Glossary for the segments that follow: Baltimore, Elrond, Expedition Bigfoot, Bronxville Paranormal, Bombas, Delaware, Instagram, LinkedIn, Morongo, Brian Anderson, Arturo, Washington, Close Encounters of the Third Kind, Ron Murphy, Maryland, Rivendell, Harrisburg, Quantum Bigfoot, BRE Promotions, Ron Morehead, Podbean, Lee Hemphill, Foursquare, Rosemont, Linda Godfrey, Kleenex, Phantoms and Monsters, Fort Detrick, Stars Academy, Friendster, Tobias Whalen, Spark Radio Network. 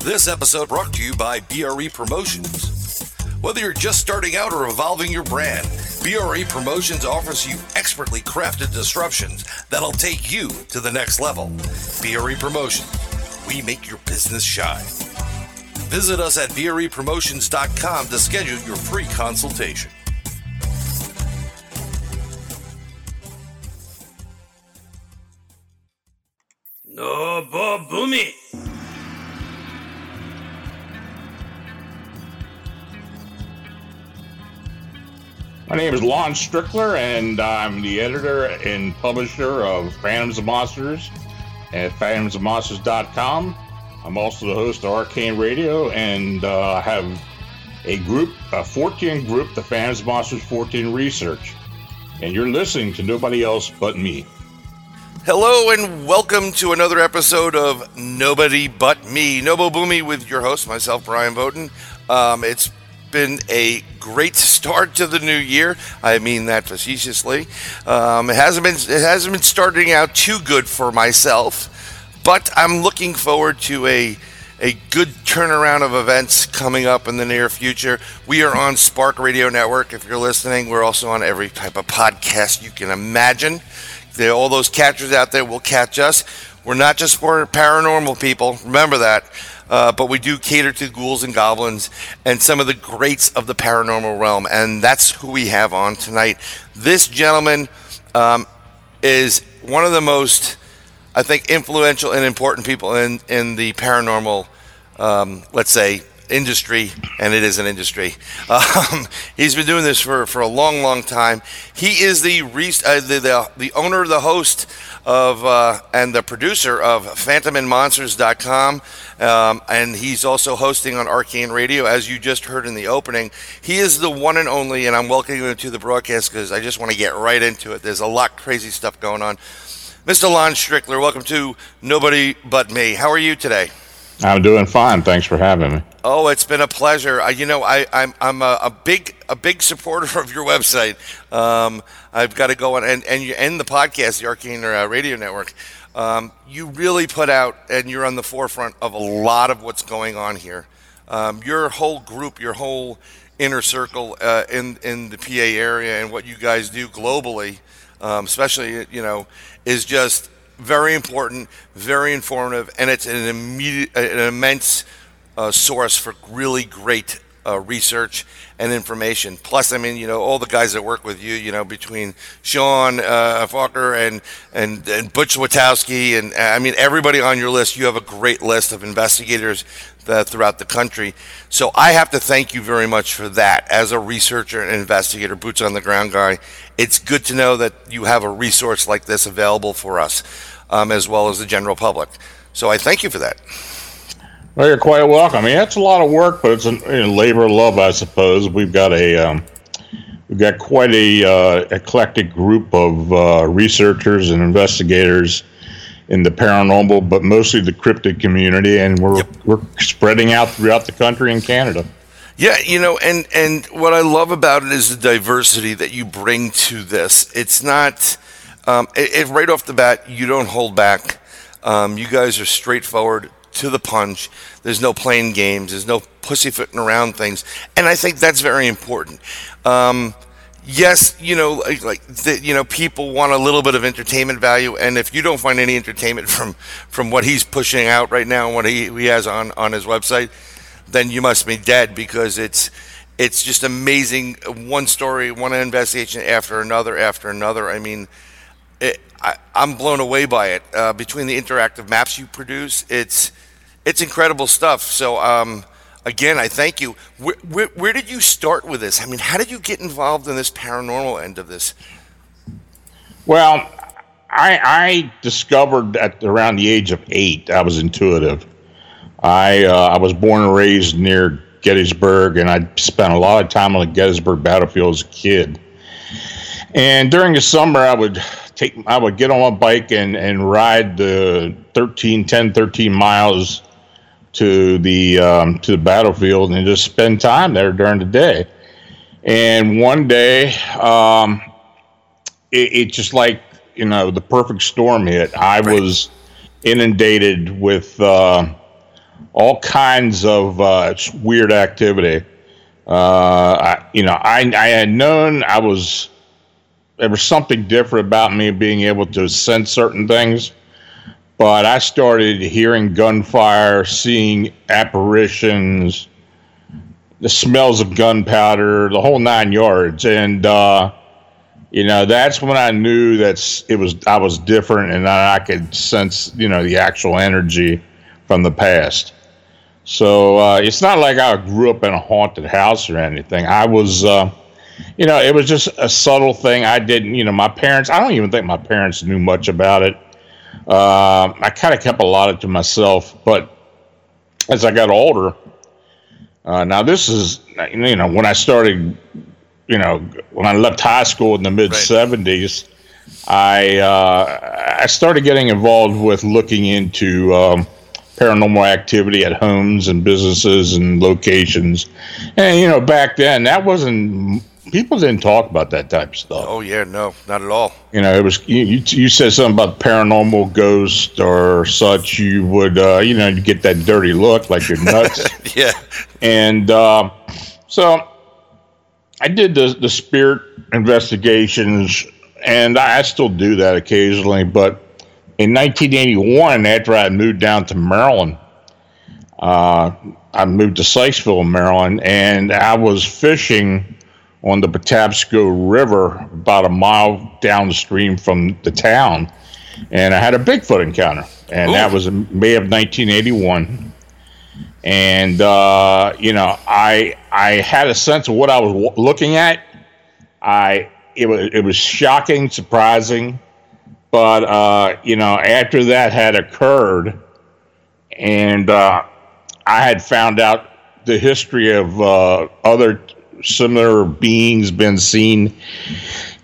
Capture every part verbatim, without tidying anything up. This episode brought to you by B R E Promotions. Whether you're just starting out or evolving your brand, B R E Promotions offers you expertly crafted disruptions that'll take you to the next level. B R E Promotions, we make your business shine. Visit us at B R E promotions dot com to schedule your free consultation. No, Bob Boomy. My name is Lon Strickler, and I'm the editor and publisher of Phantoms and Monsters at phantoms and monsters dot com. I'm also the host of Arcane Radio, and uh, I have a group, a fourteen group, the Phantoms and Monsters fourteen Research. And you're listening to nobody else but me. Hello and welcome to another episode of Nobody But Me. Nobo Boomy with your host, myself, Brian Bowden. Um, it's been a great start to the new year. I mean that facetiously. Um, it hasn't been it hasn't been starting out too good for myself, but I'm looking forward to a a good turnaround of events coming up in the near future. We are on Spark Radio Network. If you're listening, we're also on every type of podcast you can imagine. All those catchers out there will catch us. We're not just for paranormal people. Remember that. Uh, but we do cater to ghouls and goblins and some of the greats of the paranormal realm. And that's who we have on tonight. This gentleman um, is one of the most, I think, influential and important people in, in the paranormal, um, let's say, industry, and it is an industry. Um, he's been doing this for, for a long, long time. He is the, re- uh, the, the the owner, the host of, uh, and the producer of phantom and monsters dot com, um, and he's also hosting on Arcane Radio, as you just heard in the opening. He is the one and only, and I'm welcoming him to the broadcast because I just want to get right into it. There's a lot of crazy stuff going on. Mister Lon Strickler, welcome to Nobody But Me. How are you today? I'm doing fine. Thanks for having me. Oh, it's been a pleasure. I, you know, I, I'm I'm a, a big a big supporter of your website. Um, I've got to go on and and, you, and the podcast, the Arcane Radio Network. Um, you really put out, and you're on the forefront of a lot of what's going on here. Um, your whole group, your whole inner circle uh, in in the P A area, and what you guys do globally, um, especially you know, is just very important, very informative, and it's an immediate, an immense uh, source for really great uh, research and information. Plus, I mean, you know, all the guys that work with you, you know, between Sean uh, Falker and, and and Butch Witowski, and I mean, everybody on your list, you have a great list of investigators uh, throughout the country. So I have to thank you very much for that. As a researcher and investigator, boots on the ground guy, it's good to know that you have a resource like this available for us, um, as well as the general public. So I thank you for that. Well, you're quite welcome. I mean, that's a lot of work, but it's a you know, labor of love, I suppose. We've got a um, we've got quite a uh, eclectic group of uh, researchers and investigators in the paranormal, but mostly the cryptid community, and we're yep. we're spreading out throughout the country and Canada. Yeah, you know, and and what I love about it is the diversity that you bring to this. It's not um, it, it, right off the bat, you don't hold back. Um, you guys are straightforward, to the punch. There's no playing games. There's no pussyfooting around things, and I think that's very important. Um, yes, you know, like, like the, you know, people want a little bit of entertainment value, and if you don't find any entertainment from from what he's pushing out right now and what he, he has on on his website, then you must be dead, because it's it's just amazing. One story, one investigation after another, after another. I mean, it, I, I'm blown away by it. Uh, between the interactive maps you produce, it's It's incredible stuff. So, um, again, I thank you. Where, where, where did you start with this? I mean, how did you get involved in this paranormal end of this? Well, I, I discovered at around the age of eight, I was intuitive. I uh, I was born and raised near Gettysburg, and I spent a lot of time on the Gettysburg battlefield as a kid. And during the summer, I would take I would get on my bike and, and ride the thirteen, ten, thirteen miles to the um, to the battlefield, and just spend time there during the day. And one day, um, it, it just like you know the perfect storm hit. I was inundated with uh, all kinds of uh, weird activity. Uh, I, you know, I, I had known I was, there was something different about me being able to sense certain things, but I started hearing gunfire, seeing apparitions, the smells of gunpowder, the whole nine yards. And, uh, you know, that's when I knew that it was, I was different and I could sense, you know, the actual energy from the past. So uh, it's not like I grew up in a haunted house or anything. I was, uh, you know, it was just a subtle thing. I didn't, you know, my parents, I don't even think my parents knew much about it. Uh, I kind of kept a lot of it to myself. But as I got older, uh, now this is, you know, when I started, you know, when I left high school in the mid-seventies, right. I, uh, I started getting involved with looking into um, paranormal activity at homes and businesses and locations. And, you know, back then, that wasn't, people didn't talk about that type of stuff. Oh, yeah, no, not at all. You know, it was, you, you, you said something about paranormal ghosts or such, you would, uh, you know, you get that dirty look like you're nuts. Yeah. And uh, so I did the, the spirit investigations, and I still do that occasionally, but in nineteen eighty-one, after I moved down to Maryland, uh, I moved to Sykesville, Maryland, and I was fishing on the Patapsco River about a mile downstream from the town, and I had a Bigfoot encounter, and Ooh. That was in May of nineteen eighty-one. And, uh, you know, I I had a sense of what I was w- looking at. I it was, it was shocking, surprising. But, uh, you know, after that had occurred and uh, I had found out the history of uh, other similar beings been seen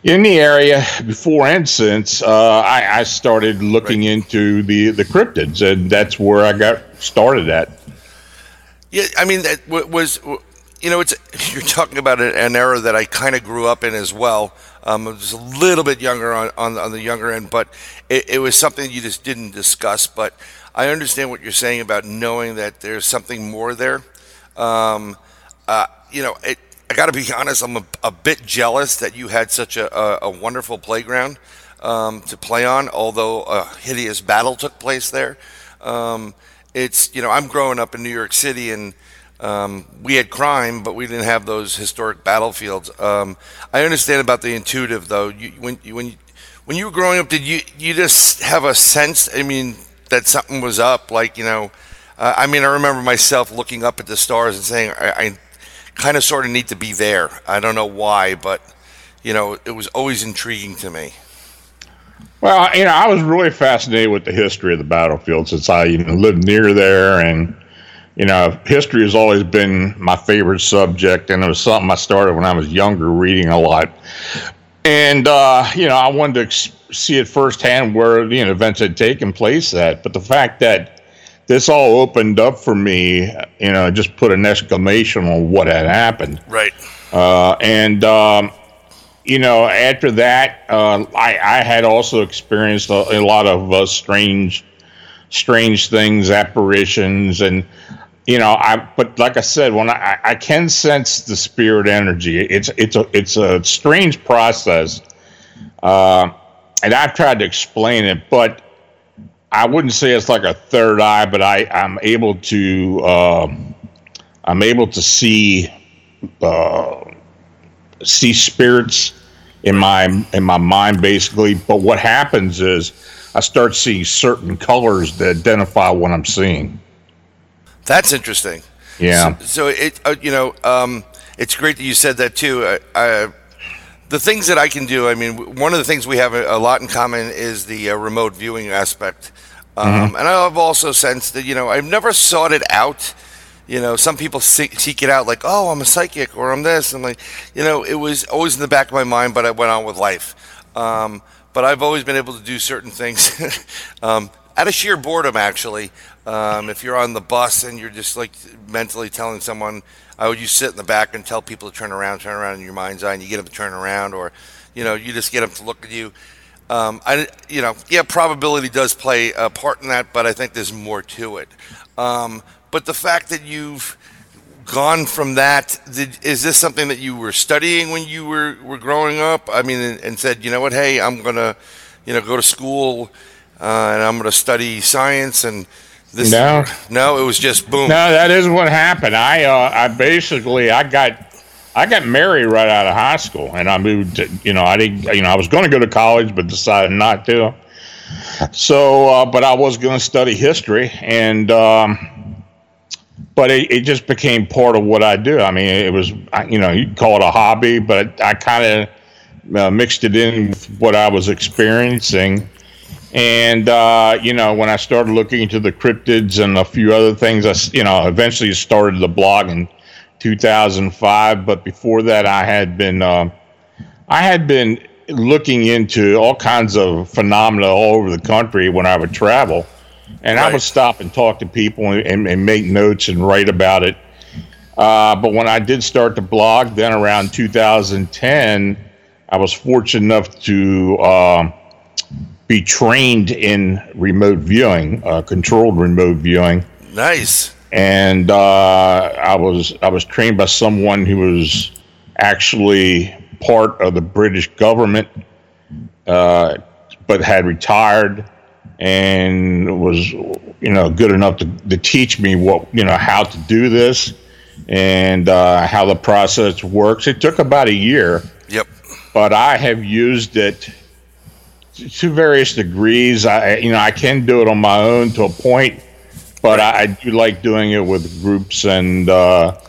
in the area before and since, uh, I, I started looking right. into the, the cryptids. And that's where I got started at. Yeah, I mean, that was, you know, it's you're talking about an era that I kind of grew up in as well. Um, I was a little bit younger on, on, on the younger end, but it, it was something you just didn't discuss. But I understand what you're saying about knowing that there's something more there. Um, uh, you know, it, I got to be honest, I'm a, a bit jealous that you had such a, a, a wonderful playground um, to play on, although a hideous battle took place there. Um, it's, you know, I'm growing up in New York City, and Um, we had crime, but we didn't have those historic battlefields. Um, I understand about the intuitive, though. You, when you, when you, when you were growing up, did you you just have a sense? I mean, that something was up. Like you know, uh, I mean, I remember myself looking up at the stars and saying, I, I kind of sort of need to be there. I don't know why, but you know, it was always intriguing to me. Well, you know, I was really fascinated with the history of the battlefield since I even lived near there and. You know, history has always been my favorite subject, and it was something I started when I was younger, reading a lot. And, uh, you know, I wanted to ex- see it firsthand where the you know, events had taken place at. But the fact that this all opened up for me, you know, just put an exclamation on what had happened. Right. Uh, and, um, you know, after that, uh, I, I had also experienced a, a lot of uh, strange strange things, apparitions, and you know, I. But like I said, when I, I can sense the spirit energy, it's it's a it's a strange process, uh, and I've tried to explain it, but I wouldn't say it's like a third eye, but I I'm able to um, I'm able to see uh, see spirits in my in my mind basically. But what happens is, I start seeing certain colors that identify what I'm seeing. That's interesting. Yeah. So, so it, uh, you know, um, it's great that you said that too. I, I, the things that I can do, I mean, one of the things we have a, a lot in common is the uh, remote viewing aspect. Um, mm-hmm. And I've also sensed that, you know, I've never sought it out. You know, some people seek, seek it out like, oh, I'm a psychic or I'm this. And like, you know, it was always in the back of my mind, but I went on with life. Um, But I've always been able to do certain things um, out of sheer boredom, actually. Um, if you're on the bus and you're just, like, mentally telling someone, I would just sit in the back and tell people to turn around, turn around in your mind's eye, and you get them to turn around, or, you know, you just get them to look at you. Um, I, you know, yeah, probability does play a part in that, but I think there's more to it. Um, But the fact that you've gone from that, did, is this something that you were studying when you were, were growing up? I mean, and, and said, you know what, hey, I'm going to, you know, go to school uh, and I'm going to study science and this. No. No, it was just boom. No, that is what happened. I uh, I basically, I got... I got married right out of high school, and I moved to, you know, I didn't, you know, I was going to go to college, but decided not to. So, uh, but I was going to study history, and, um, but it, it just became part of what I do. I mean, it was, you know, you call it a hobby, but I kind of uh, mixed it in with what I was experiencing. And, uh, you know, when I started looking into the cryptids and a few other things, I, you know, eventually started the blog and two thousand five, but before that I had been um, I had been looking into all kinds of phenomena all over the country when I would travel, and right. I would stop and talk to people and, and, and make notes and write about it. Uh, but when I did start the blog, then around two thousand ten, I was fortunate enough to uh, be trained in remote viewing, uh, controlled remote viewing. Nice. And uh, I was I was trained by someone who was actually part of the British government, uh, but had retired and was, you know, good enough to, to teach me what, you know, how to do this and uh, how the process works. It took about a year. Yep. But I have used it to various degrees. I you know I can do it on my own to a point. But I, I do like doing it with groups, and, uh,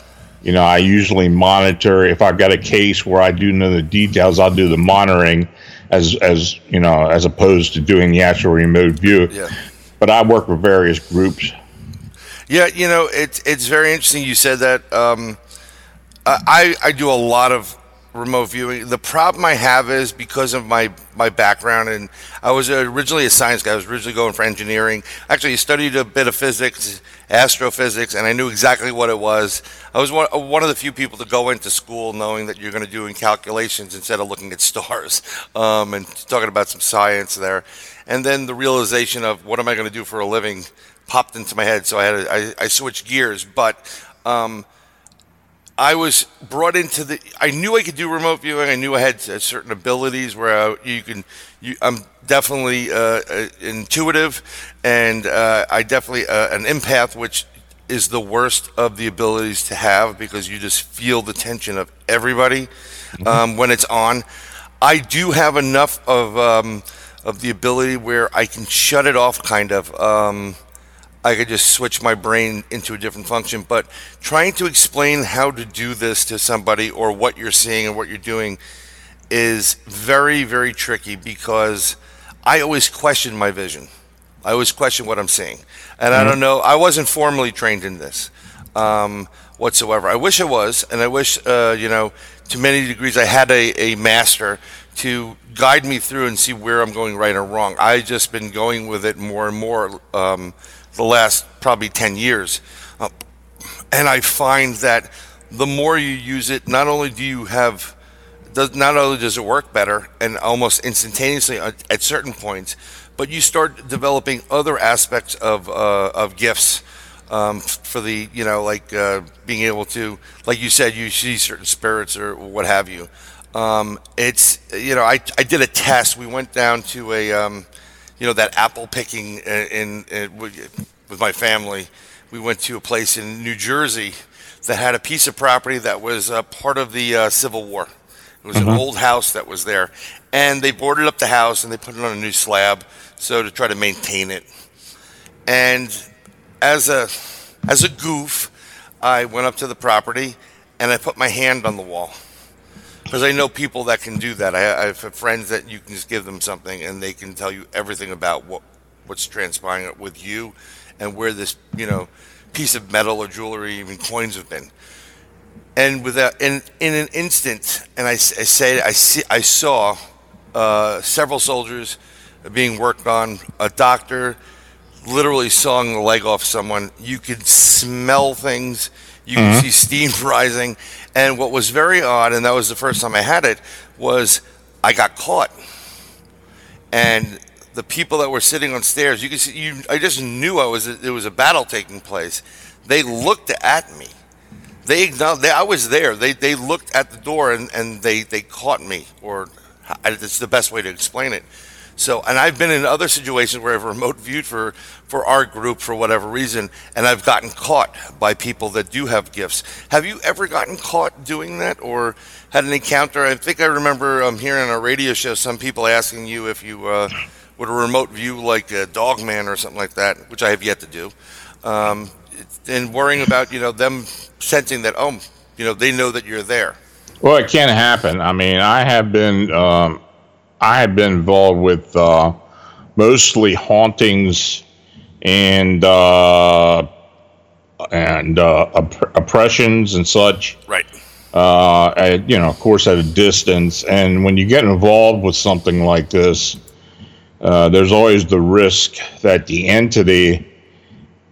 you know, I usually monitor. If I've got a case where I do know the details, I'll do the monitoring as, as you know, as opposed to doing the actual remote view. Yeah. But I work with various groups. Yeah, you know, it's it's very interesting you said that. Um, I, I do a lot of remote viewing. The problem I have is because of my my background, and I was originally a science guy. I was originally going for engineering. Actually, I studied a bit of physics, astrophysics, and I knew exactly what it was. I was one, one of the few people to go into school knowing that you're going to do in calculations instead of looking at stars, um, and talking about some science there. And then the realization of what am I going to do for a living popped into my head, so I had a, I, I switched gears. But um, I was brought into the, I knew I could do remote viewing. I knew I had certain abilities where I, you can, you, I'm definitely uh, intuitive, and uh, I definitely, uh, an empath, which is the worst of the abilities to have because you just feel the tension of everybody um, mm-hmm. when it's on. I do have enough of um, of the ability where I can shut it off, kind of. Um, I could just switch my brain into a different function, but trying to explain how to do this to somebody or what you're seeing and what you're doing is very, very tricky because I always question my vision. I always question what I'm seeing. And mm-hmm. I don't know, I wasn't formally trained in this um, whatsoever. I wish I was, and I wish, uh, you know, to many degrees I had a, a master to guide me through and see where I'm going right or wrong. I've just been going with it more and more um, the last probably ten years. Uh, and I find that the more you use it, not only do you have, does, not only does it work better and almost instantaneously at, at certain points, but you start developing other aspects of, uh, of gifts um, for the, you know, like uh, being able to, like you said, you see certain spirits or what have you. Um, it's, you know, I, I did a test. We went down to a, um, you know, that apple picking in, in, in with my family. We went to a place in New Jersey that had a piece of property that was uh, part of the uh, Civil War. It was mm-hmm. an old house that was there, and they boarded up the house and they put it on a new slab, so to try to maintain it. And as a as a goof, I went up to the property and I put my hand on the wall. Because I know people that can do that. I, I have friends that you can just give them something and they can tell you everything about what what's transpiring with you and where this, you know, piece of metal or jewelry, even coins, have been. And without, in in an instant, and I, I say I see I saw uh, several soldiers being worked on. A doctor literally sawing the leg off someone. You could smell things. You can mm-hmm. see steam rising. And what was very odd, and that was the first time I had it, was I got caught. And the people that were sitting on stairs, you could see, you, I just knew I was, it was a battle taking place. They looked at me. They acknowledged, they, I was there. They they looked at the door and, and they, they caught me, or it's the best way to explain it. So, and I've been in other situations where I've remote viewed for, for our group for whatever reason, and I've gotten caught by people that do have gifts. Have you ever gotten caught doing that or had an encounter? I think I remember um, hearing on a radio show some people asking you if you uh, would a remote view like a dog man or something like that, which I have yet to do, um, and worrying about, you know, them sensing that, oh, you know, they know that you're there. Well, it can happen. I mean, I have been... Um I have been involved with uh, mostly hauntings and uh, and uh, opp- oppressions and such. Right. Uh, at, you know, of course, at a distance. And when you get involved with something like this, uh, there's always the risk that the entity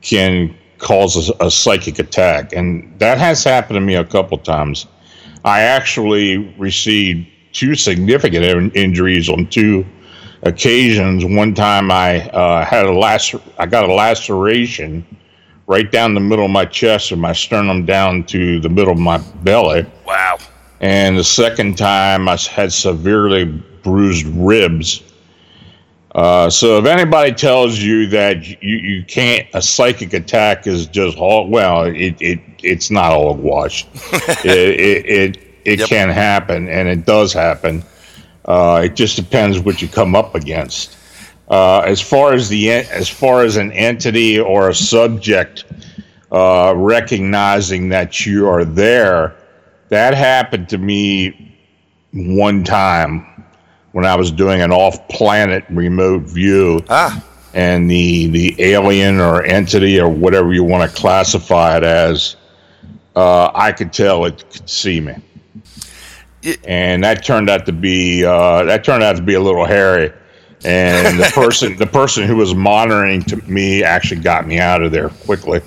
can cause a, a psychic attack, and that has happened to me a couple times. I actually received two significant injuries on two occasions. One time I uh, had a lacer- I got a laceration right down the middle of my chest and my sternum down to the middle of my belly. Wow. And the second time I had severely bruised ribs. Uh, so if anybody tells you that you, you can't, a psychic attack is just all, well, it, it it's not all wash. it it, it It yep. can happen, and it does happen. Uh, it just depends what you come up against. Uh, as far as the en- as far as an entity or a subject uh, recognizing that you are there, that happened to me one time when I was doing an off-planet remote view, ah. and the the alien or entity or whatever you want to classify it as, uh, I could tell it could see me. It, and that turned out to be uh, that turned out to be a little hairy, and the person the person who was monitoring to me actually got me out of there quickly.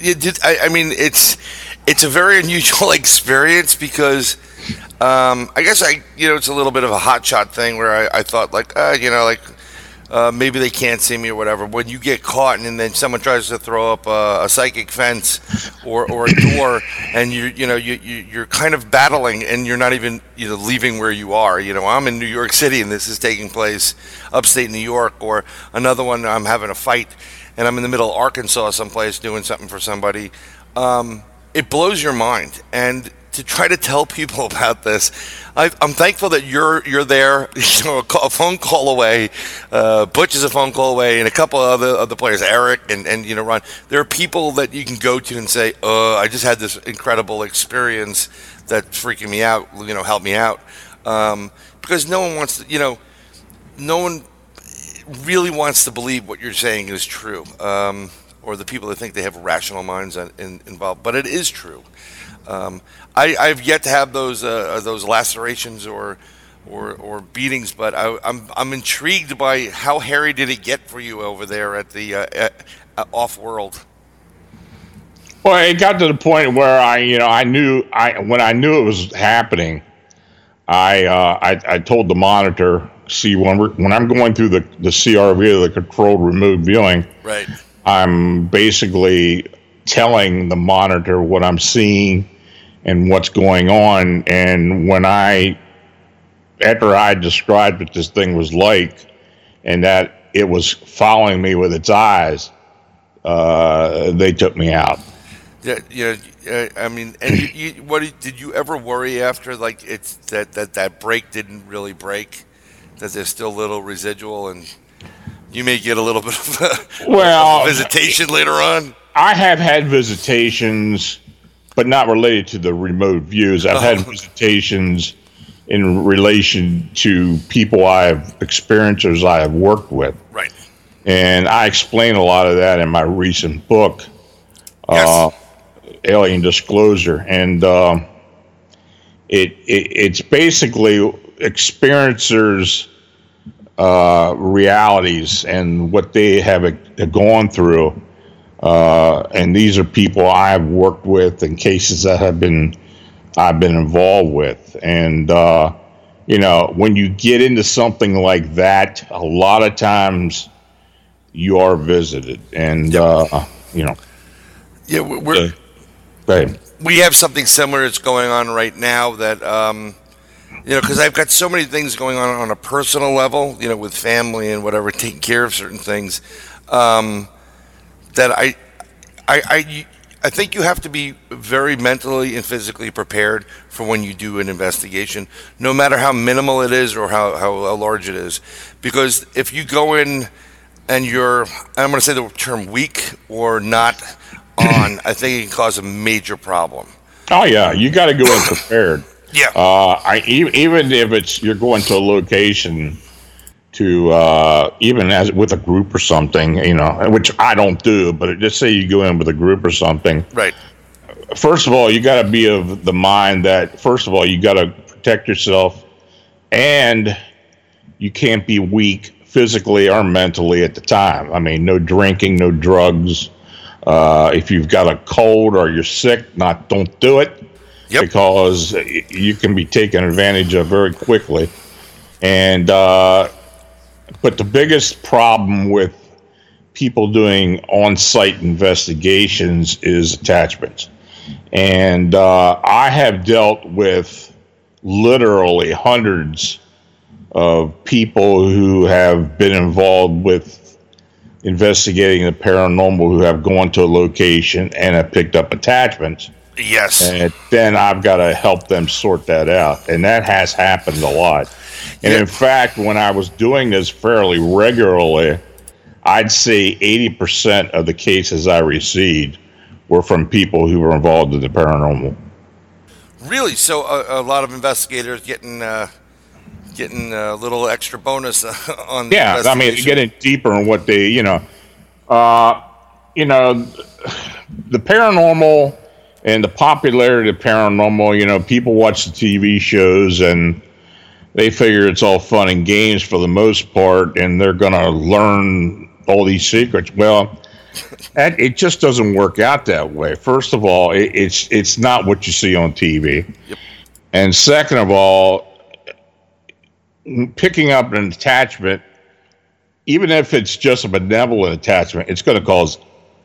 It did, I, I mean, it's it's a very unusual experience because um, I guess I you know it's a little bit of a hotshot thing where I, I thought like uh, you know like uh, maybe they can't see me or whatever. When you get caught and then someone tries to throw up a, a psychic fence or, or a door, and you you know you, you you're kind of battling, and you're not even you know leaving where you are. You know, I'm in New York City, and this is taking place upstate New York, or another one. I'm having a fight, and I'm in the middle of Arkansas, someplace doing something for somebody. Um, it blows your mind, and to try to tell people about this, I, I'm thankful that you're you're there, you know, a, call, a phone call away. Uh, Butch is a phone call away, and a couple of other other players, Eric and, and you know Ron. There are people that you can go to and say, "Uh, I just had this incredible experience that's freaking me out. You know, help me out," um, because no one wants to, you know, no one really wants to believe what you're saying is true, um, or the people that think they have rational minds on, in, involved, but it is true. Um, I, I've yet to have those uh, those lacerations or or, or beatings, but I, I'm I'm intrigued by how hairy did it get for you over there at the uh, at, at off world. Well, it got to the point where I you know I knew I when I knew it was happening, I uh, I, I told the monitor, see when we're, when I'm going through the the C R V, the controlled remote viewing, right? I'm basically telling the monitor what I'm seeing and what's going on. And when I, after I described what this thing was like and that it was following me with its eyes, uh, they took me out. Yeah, yeah. I mean, and you, you, what did you ever worry after? Like it's that, that that break didn't really break, that there's still little residual, and you may get a little bit of a, well, of a visitation later on. I have had visitations, but not related to the remote views. I've had visitations in relation to people I've experiencers I have worked with. Right. And I explain a lot of that in my recent book, yes. uh, Alien Disclosure. And um, it, it it's basically experiencers' uh, realities and what they have uh, gone through. Uh, and these are people I've worked with in cases that have been I've been involved with. And, uh, you know, when you get into something like that, a lot of times you are visited. And, uh, you know, Yeah, we're, okay. we have something similar that's going on right now that, um, you know, because I've got so many things going on on a personal level, you know, with family and whatever, taking care of certain things, um, that I, I, I, I think you have to be very mentally and physically prepared for when you do an investigation, no matter how minimal it is or how, how, how large it is. Because if you go in and you're, I'm going to say the term weak or not on, I think it can cause a major problem. Oh, yeah. You got to go in prepared. Yeah. Uh, I, even if it's you're going to a location to uh, even as with a group or something, you know, which I don't do, but just say you go in with a group or something. Right. First of all, you got to be of the mind that, first of all, you got to protect yourself, and you can't be weak physically or mentally at the time. I mean, no drinking, no drugs. Uh, if you've got a cold or you're sick, not don't do it. Yep. Because you can be taken advantage of very quickly. And uh, but the biggest problem with people doing on-site investigations is attachments. And uh, I have dealt with literally hundreds of people who have been involved with investigating the paranormal who have gone to a location and have picked up attachments. Yes. And then I've got to help them sort that out. And that has happened a lot. And yep. In fact, when I was doing this fairly regularly, I'd say eighty percent of the cases I received were from people who were involved in the paranormal. Really? So a, a lot of investigators getting uh, getting a little extra bonus on the yeah, I mean, getting deeper in what they, you know. Uh, you know, the paranormal... And the popularity of paranormal, you know, people watch the T V shows and they figure it's all fun and games for the most part, and they're going to learn all these secrets. Well, that, it just doesn't work out that way. First of all, it, it's it's not what you see on T V. Yep. And second of all, picking up an attachment, even if it's just a benevolent attachment, it's going to cause,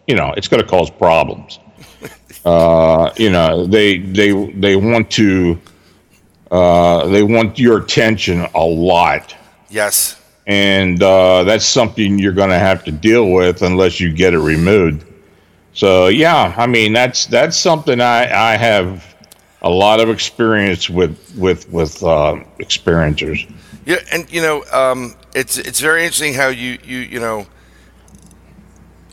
you know, it's going to cause problems. Uh, you know, they they they want to uh, they want your attention a lot. Yes, and uh, that's something you're going to have to deal with unless you get it removed. So yeah, I mean that's that's something I, I have a lot of experience with with with uh, experiencers. Yeah, and you know um, it's it's very interesting how you you you know.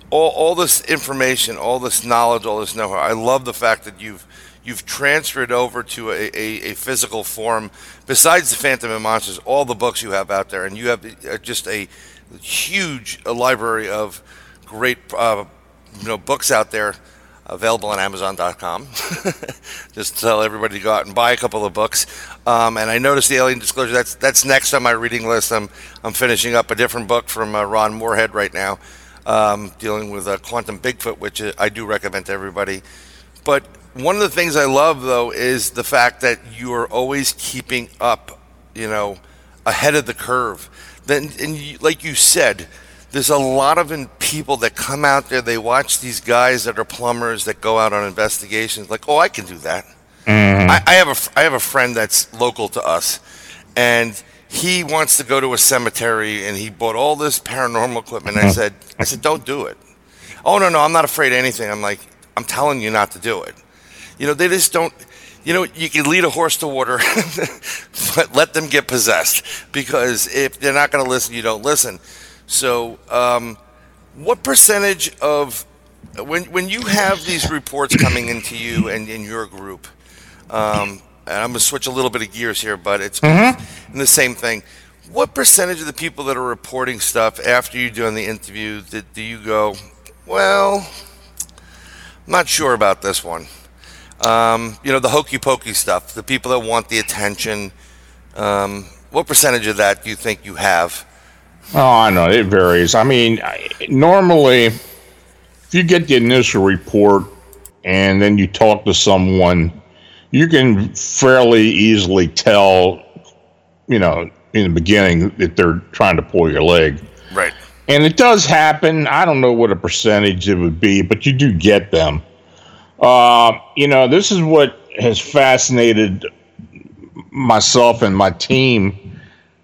All, all this information, all this knowledge, all this know-how. I love the fact that you've you've transferred over to a, a, a physical form. Besides the Phantom and Monsters, all the books you have out there, and you have just a huge library of great uh, you know books out there, available on Amazon dot com. Just tell everybody to go out and buy a couple of books. Um, and I noticed the Alien Disclosure. That's that's next on my reading list. I'm I'm finishing up a different book from uh, Ron Morehead right now. Um, dealing with uh, Quantum Bigfoot, which I do recommend to everybody. But one of the things I love, though, is the fact that you are always keeping up, you know, ahead of the curve. Then, and you, like you said, there's a lot of in people that come out there, they watch these guys that are plumbers that go out on investigations, like, oh, I can do that. Mm-hmm. I, I have a I have a friend that's local to us, and he wants to go to a cemetery, and he bought all this paranormal equipment. I said, I said, don't do it. Oh, no, no, I'm not afraid of anything. I'm like, I'm telling you not to do it. You know, they just don't, you know, you can lead a horse to water, but let them get possessed, because if they're not going to listen, you don't listen. So um, what percentage of, when when you have these reports coming into you and in your group, um and I'm going to switch a little bit of gears here, but it's mm-hmm. the same thing. What percentage of the people that are reporting stuff after you doing the interview that do you go, well, I'm not sure about this one? Um, you know, the hokey pokey stuff, the people that want the attention. Um, what percentage of that do you think you have? Oh, I know. It varies. I mean, I, normally, if you get the initial report and then you talk to someone, you can fairly easily tell, you know, in the beginning that they're trying to pull your leg. Right. And it does happen. I don't know what a percentage it would be, but you do get them. Uh, you know, this is what has fascinated myself and my team,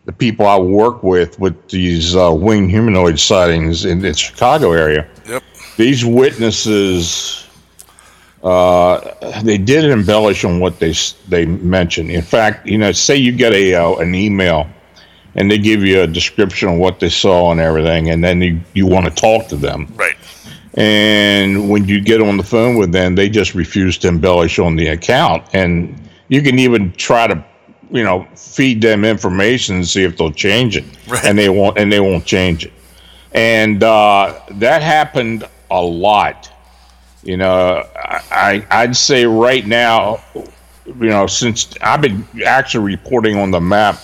the people I work with, with these uh, winged humanoid sightings in the Chicago area. Yep. These witnesses, uh, they did embellish on what they they mentioned. In fact, you know, say you get a uh, an email and they give you a description of what they saw and everything, and then you, you want to talk to them. Right. And when you get on the phone with them, they just refuse to embellish on the account. And you can even try to, you know, feed them information and see if they'll change it. Right. And they won't, and they won't change it. And uh, that happened a lot. You know, I, I, I'd say right now, you know, since I've been actually reporting on the map,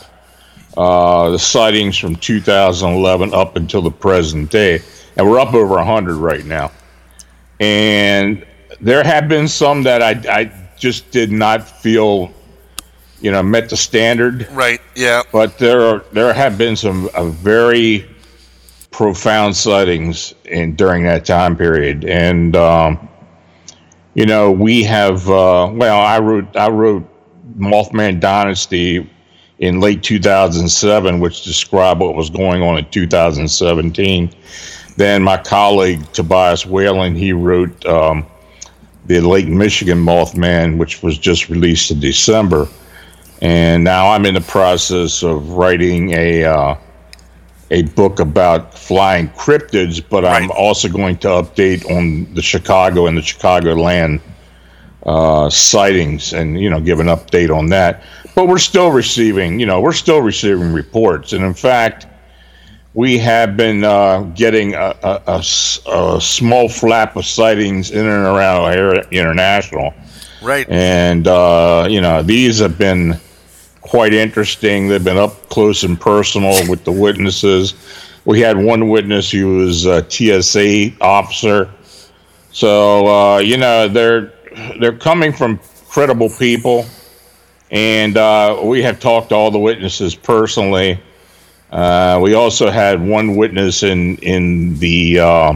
Uh, the sightings from two thousand eleven up until the present day, and we're up over one hundred right now. And there have been some that I, I just did not feel, you know, met the standard. Right. Yeah. But there are, there have been some uh, very profound sightings in during that time period, and um, you know, we have. Uh, well, I wrote I wrote Mothman Dynasty in late two thousand seven, which described what was going on in two thousand seventeen. Then my colleague Tobias Whalen, he wrote um, the Lake Michigan Mothman, which was just released in December. And now I'm in the process of writing a uh, a book about flying cryptids, but right. I'm also going to update on the Chicago and the Chicagoland uh, sightings, and you know, give an update on that. But we're still receiving, you know, we're still receiving reports. And in fact, we have been uh, getting a, a, a, a small flap of sightings in and around International. Right. And, uh, you know, these have been quite interesting. They've been up close and personal with the witnesses. We had one witness who was a T S A officer. So, uh, you know, they're they're coming from credible people. And uh, we have talked to all the witnesses personally. Uh, we also had one witness in in the uh,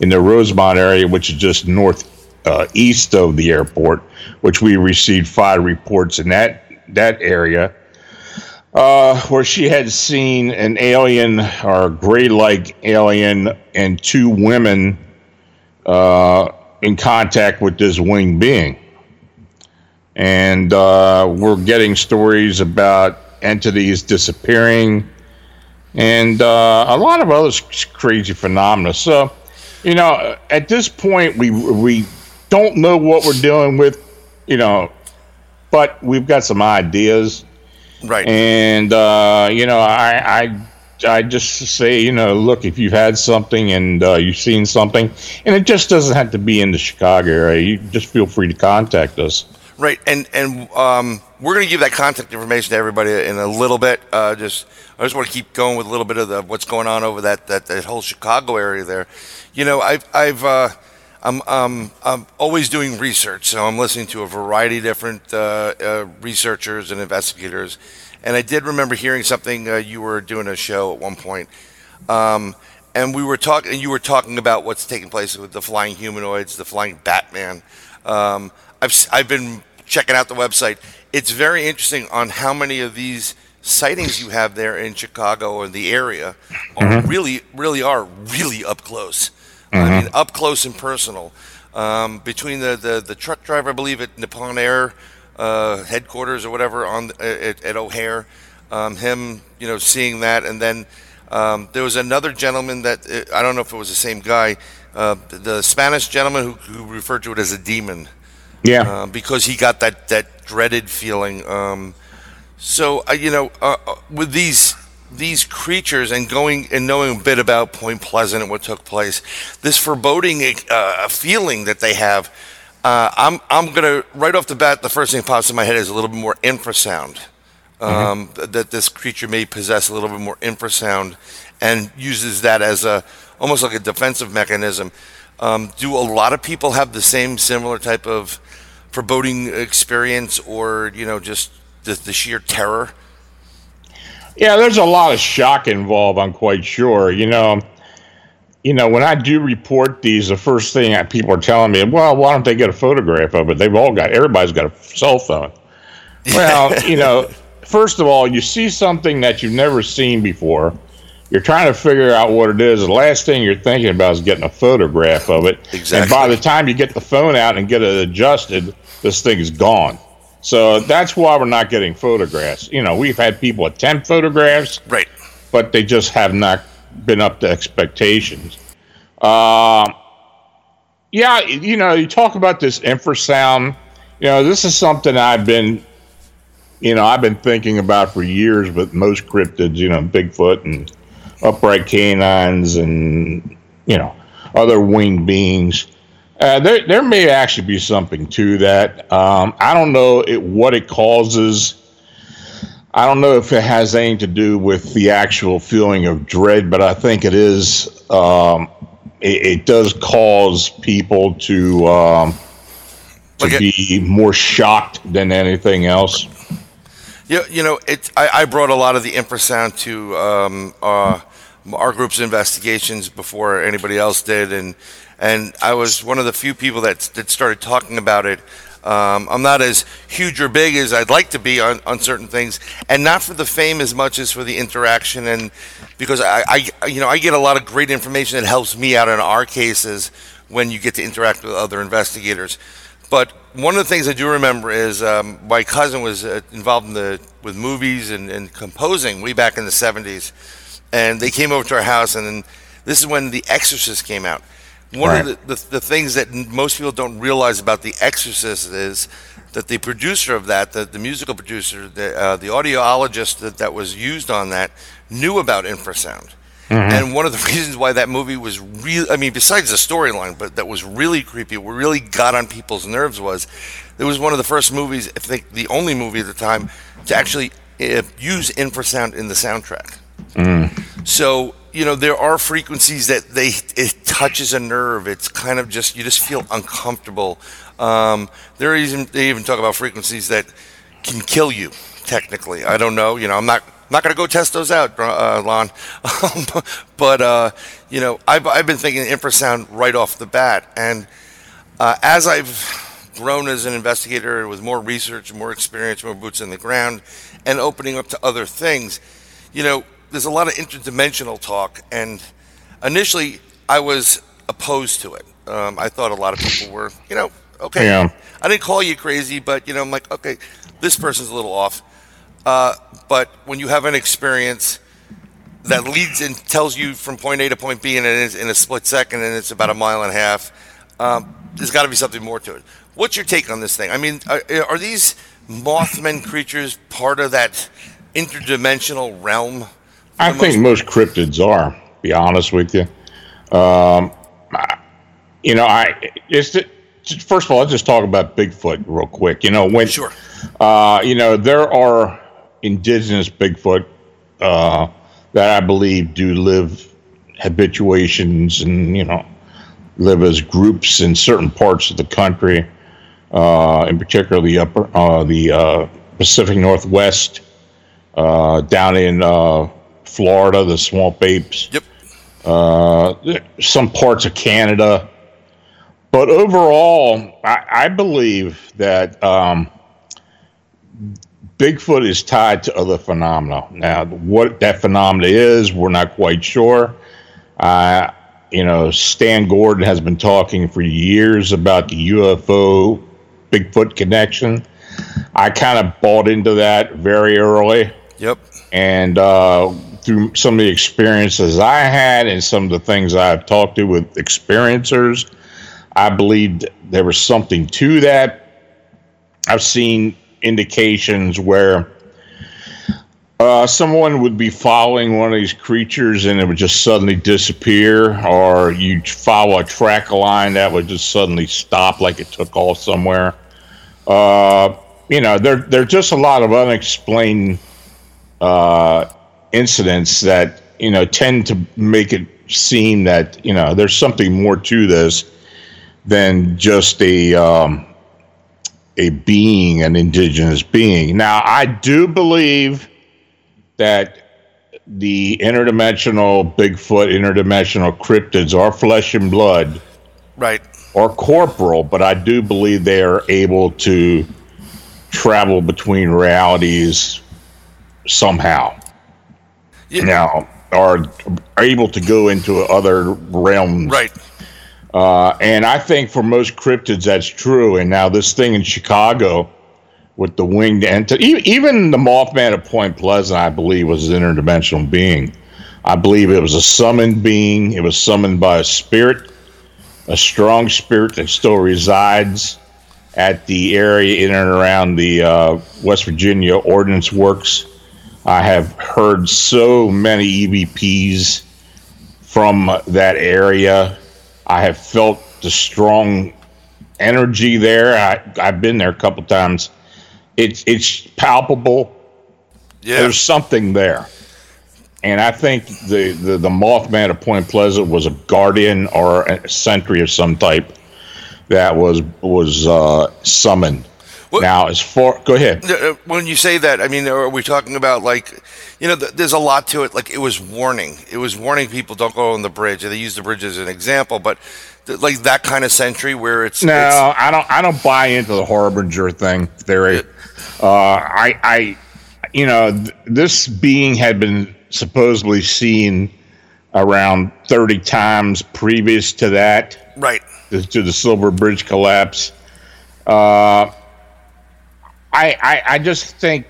in the Rosemont area, which is just north uh, east of the airport, which we received five reports in that that area, uh, where she had seen an alien or gray-like alien and two women uh, in contact with this winged being. And uh, we're getting stories about entities disappearing and uh, a lot of other crazy phenomena. So, you know, at this point, we we don't know what we're dealing with, you know, but we've got some ideas. Right. And, uh, you know, I, I I just say, you know, look, if you've had something and uh, you've seen something, and it just doesn't have to be in the Chicago area, you just feel free to contact us. Right, and and um, we're going to give that contact information to everybody in a little bit. Uh, just I just want to keep going with a little bit of the, what's going on over that, that, that whole Chicago area there. You know, I've I've uh, I'm um I'm always doing research, so I'm listening to a variety of different uh, uh, researchers and investigators. And I did remember hearing something. Uh, you were doing a show at one point, um, and we were talking. You were talking about what's taking place with the flying humanoids, the flying Batman. Um, I've I've been checking out the website. It's very interesting on how many of these sightings you have there in Chicago and the area are mm-hmm. really, really are really up close. Mm-hmm. I mean, up close and personal. Um, between the, the, the truck driver, I believe, at Nippon Air uh, headquarters or whatever on at, at O'Hare, um, him, you know, seeing that. And then um, there was another gentleman that, uh, I don't know if it was the same guy, uh, the, the Spanish gentleman who, who referred to it as a demon. Yeah, uh, because he got that, that dreaded feeling. Um, so uh, you know, uh, with these these creatures and going and knowing a bit about Point Pleasant and what took place, this foreboding uh, feeling that they have, uh, I'm I'm gonna right off the bat, the first thing that pops in my head is a little bit more infrasound. Um, mm-hmm. That this creature may possess a little bit more infrasound, and uses that as a almost like a defensive mechanism. Um, do a lot of people have the same similar type of foreboding experience, or, you know, just the, the sheer terror? Yeah, there's a lot of shock involved, I'm quite sure. You know, you know, when I do report these, the first thing that people are telling me, well, why don't they get a photograph of it? They've all got, everybody's got a cell phone. Well, you know, first of all, you see something that you've never seen before. You're trying to figure out what it is. The last thing you're thinking about is getting a photograph of it. Exactly. And by the time you get the phone out and get it adjusted, this thing is gone. So that's why we're not getting photographs. You know, we've had people attempt photographs, right? But they just have not been up to expectations. Uh, yeah, you know, you talk about this infrasound. You know, this is something I've been, you know, I've been thinking about for years with most cryptids, you know, Bigfoot and upright canines and, you know, other winged beings. Uh, there, there may actually be something to that. Um, I don't know it, what it causes. I don't know if it has anything to do with the actual feeling of dread, but I think it is. Um, it, it does cause people to um, to okay. be more shocked than anything else. Yeah, you know, it. I, I brought a lot of the infrasound to um, uh, our group's investigations before anybody else did, and. And I was one of the few people that that started talking about it. Um, I'm not as huge or big as I'd like to be on, on certain things, and not for the fame as much as for the interaction. And because I, I, you know, I get a lot of great information that helps me out in our cases when you get to interact with other investigators. But one of the things I do remember is um, my cousin was uh, involved in the with movies and, and composing way back in the seventies, and they came over to our house, and then this is when The Exorcist came out. One right. of the, the the things that most people don't realize about The Exorcist is that the producer of that, the, the musical producer, the uh, the audiologist that, that was used on that knew about infrasound. Mm-hmm. And one of the reasons why that movie was really, I mean, besides the storyline, but that was really creepy, what really got on people's nerves was it was one of the first movies, I think the only movie at the time, to actually uh, use infrasound in the soundtrack. Mm. So, you know, there are frequencies that they it touches a nerve. It's kind of just, you just feel uncomfortable. Um, there even they even talk about frequencies that can kill you. Technically, I don't know. You know, I'm not not gonna go test those out, uh, Lon. but uh, you know, I've I've been thinking infrasound right off the bat, and uh, as I've grown as an investigator with more research, more experience, more boots on the ground, and opening up to other things, you know. There's a lot of interdimensional talk, and initially I was opposed to it. Um, I thought a lot of people were, you know, okay. Yeah. I didn't call you crazy, but, you know, I'm like, okay, this person's a little off. Uh, but when you have an experience that leads and tells you from point A to point B in a, in a split second, and it's about a mile and a half, um, there's got to be something more to it. What's your take on this thing? I mean, are, are these Mothman creatures part of that interdimensional realm? I think most cryptids are, to be honest with you. Um, I, you know, I it's the, first of all, let's just talk about Bigfoot real quick. You know, when sure. uh, you know, there are indigenous Bigfoot uh, that I believe do live habituations and, you know, live as groups in certain parts of the country, uh, in particular the upper uh, the uh, Pacific Northwest, uh, down in. Uh, Florida, the swamp apes, yep. uh, some parts of Canada. But overall, I, I believe that um, Bigfoot is tied to other phenomena. Now, what that phenomena is, we're not quite sure. Uh, you know, Stan Gordon has been talking for years about the U F O Bigfoot connection. I kind of bought into that very early. Yep. And uh, through some of the experiences I had and some of the things I've talked to with experiencers, I believed there was something to that. I've seen indications where uh, someone would be following one of these creatures and it would just suddenly disappear, or you'd follow a track line that would just suddenly stop like it took off somewhere. Uh, you know, there there's just a lot of unexplained Uh, incidents that, you know, tend to make it seem that, you know, there's something more to this than just a um, a being, an indigenous being. Now, I do believe that the interdimensional Bigfoot, interdimensional cryptids are flesh and blood, right, or corporal, but I do believe they are able to travel between realities somehow. Yeah. Now, are, are able to go into other realms. Right. Uh, and I think for most cryptids, that's true. And now this thing in Chicago with the winged entity, even the Mothman at Point Pleasant, I believe, was an interdimensional being. I believe it was a summoned being. It was summoned by a spirit, a strong spirit that still resides at the area in and around the uh, West Virginia Ordnance Works. I have heard so many E V Ps from that area. I have felt the strong energy there. I, I've been there a couple times. It's it's palpable. Yeah. There's something there. And I think the, the, the Mothman of Point Pleasant was a guardian or a sentry of some type that was was uh, summoned. What, now, as far... Go ahead. When you say that, I mean, are we talking about, like... You know, th- there's a lot to it. Like, it was warning. It was warning people, don't go on the bridge. And they use the bridge as an example, but... Like that kind of sentry where it's no, it's, I don't. I don't buy into the harbinger thing theory. Uh, I, I, you know, th- this being had been supposedly seen around thirty times previous to that, right? To, to the Silver Bridge collapse. Uh, I, I, I just think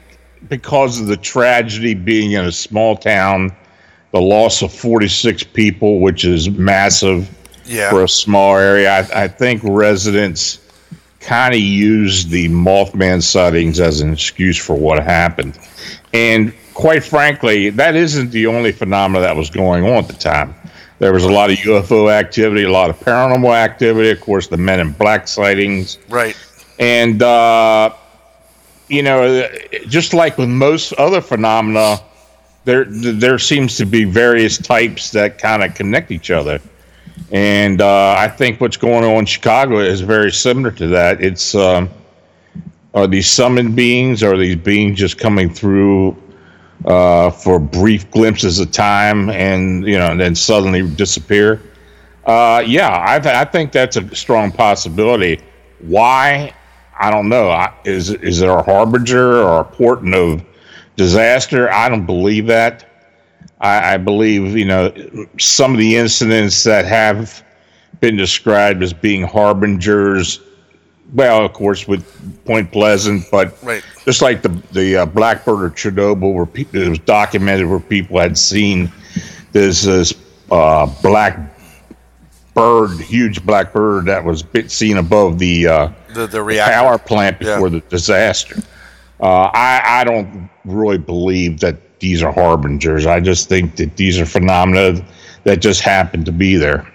because of the tragedy being in a small town, the loss of forty-six people, which is massive. Yeah. For a small area, I, I think residents kind of used the Mothman sightings as an excuse for what happened. And quite frankly, that isn't the only phenomenon that was going on at the time. There was a lot of U F O activity, a lot of paranormal activity, of course, the Men in Black sightings. Right. And, uh, you know, just like with most other phenomena, there, there seems to be various types that kind of connect each other. And uh, I think what's going on in Chicago is very similar to that. It's um, are these summoned beings? Are these beings just coming through uh, for brief glimpses of time, and you know, and then suddenly disappear? Uh, yeah, I, th- I think that's a strong possibility. Why? I don't know. I, is is there a harbinger or a portent of disaster? I don't believe that. I believe, you know, some of the incidents that have been described as being harbingers, well, of course, with Point Pleasant, but right. Just like the the uh, Blackbird or Chernobyl, where pe- it was documented where people had seen this, this uh, black bird, huge black bird that was bit seen above the, uh, the, the, the power plant before yeah. the disaster. Uh, I, I don't really believe that these are harbingers. I just think that these are phenomena that just happen to be there.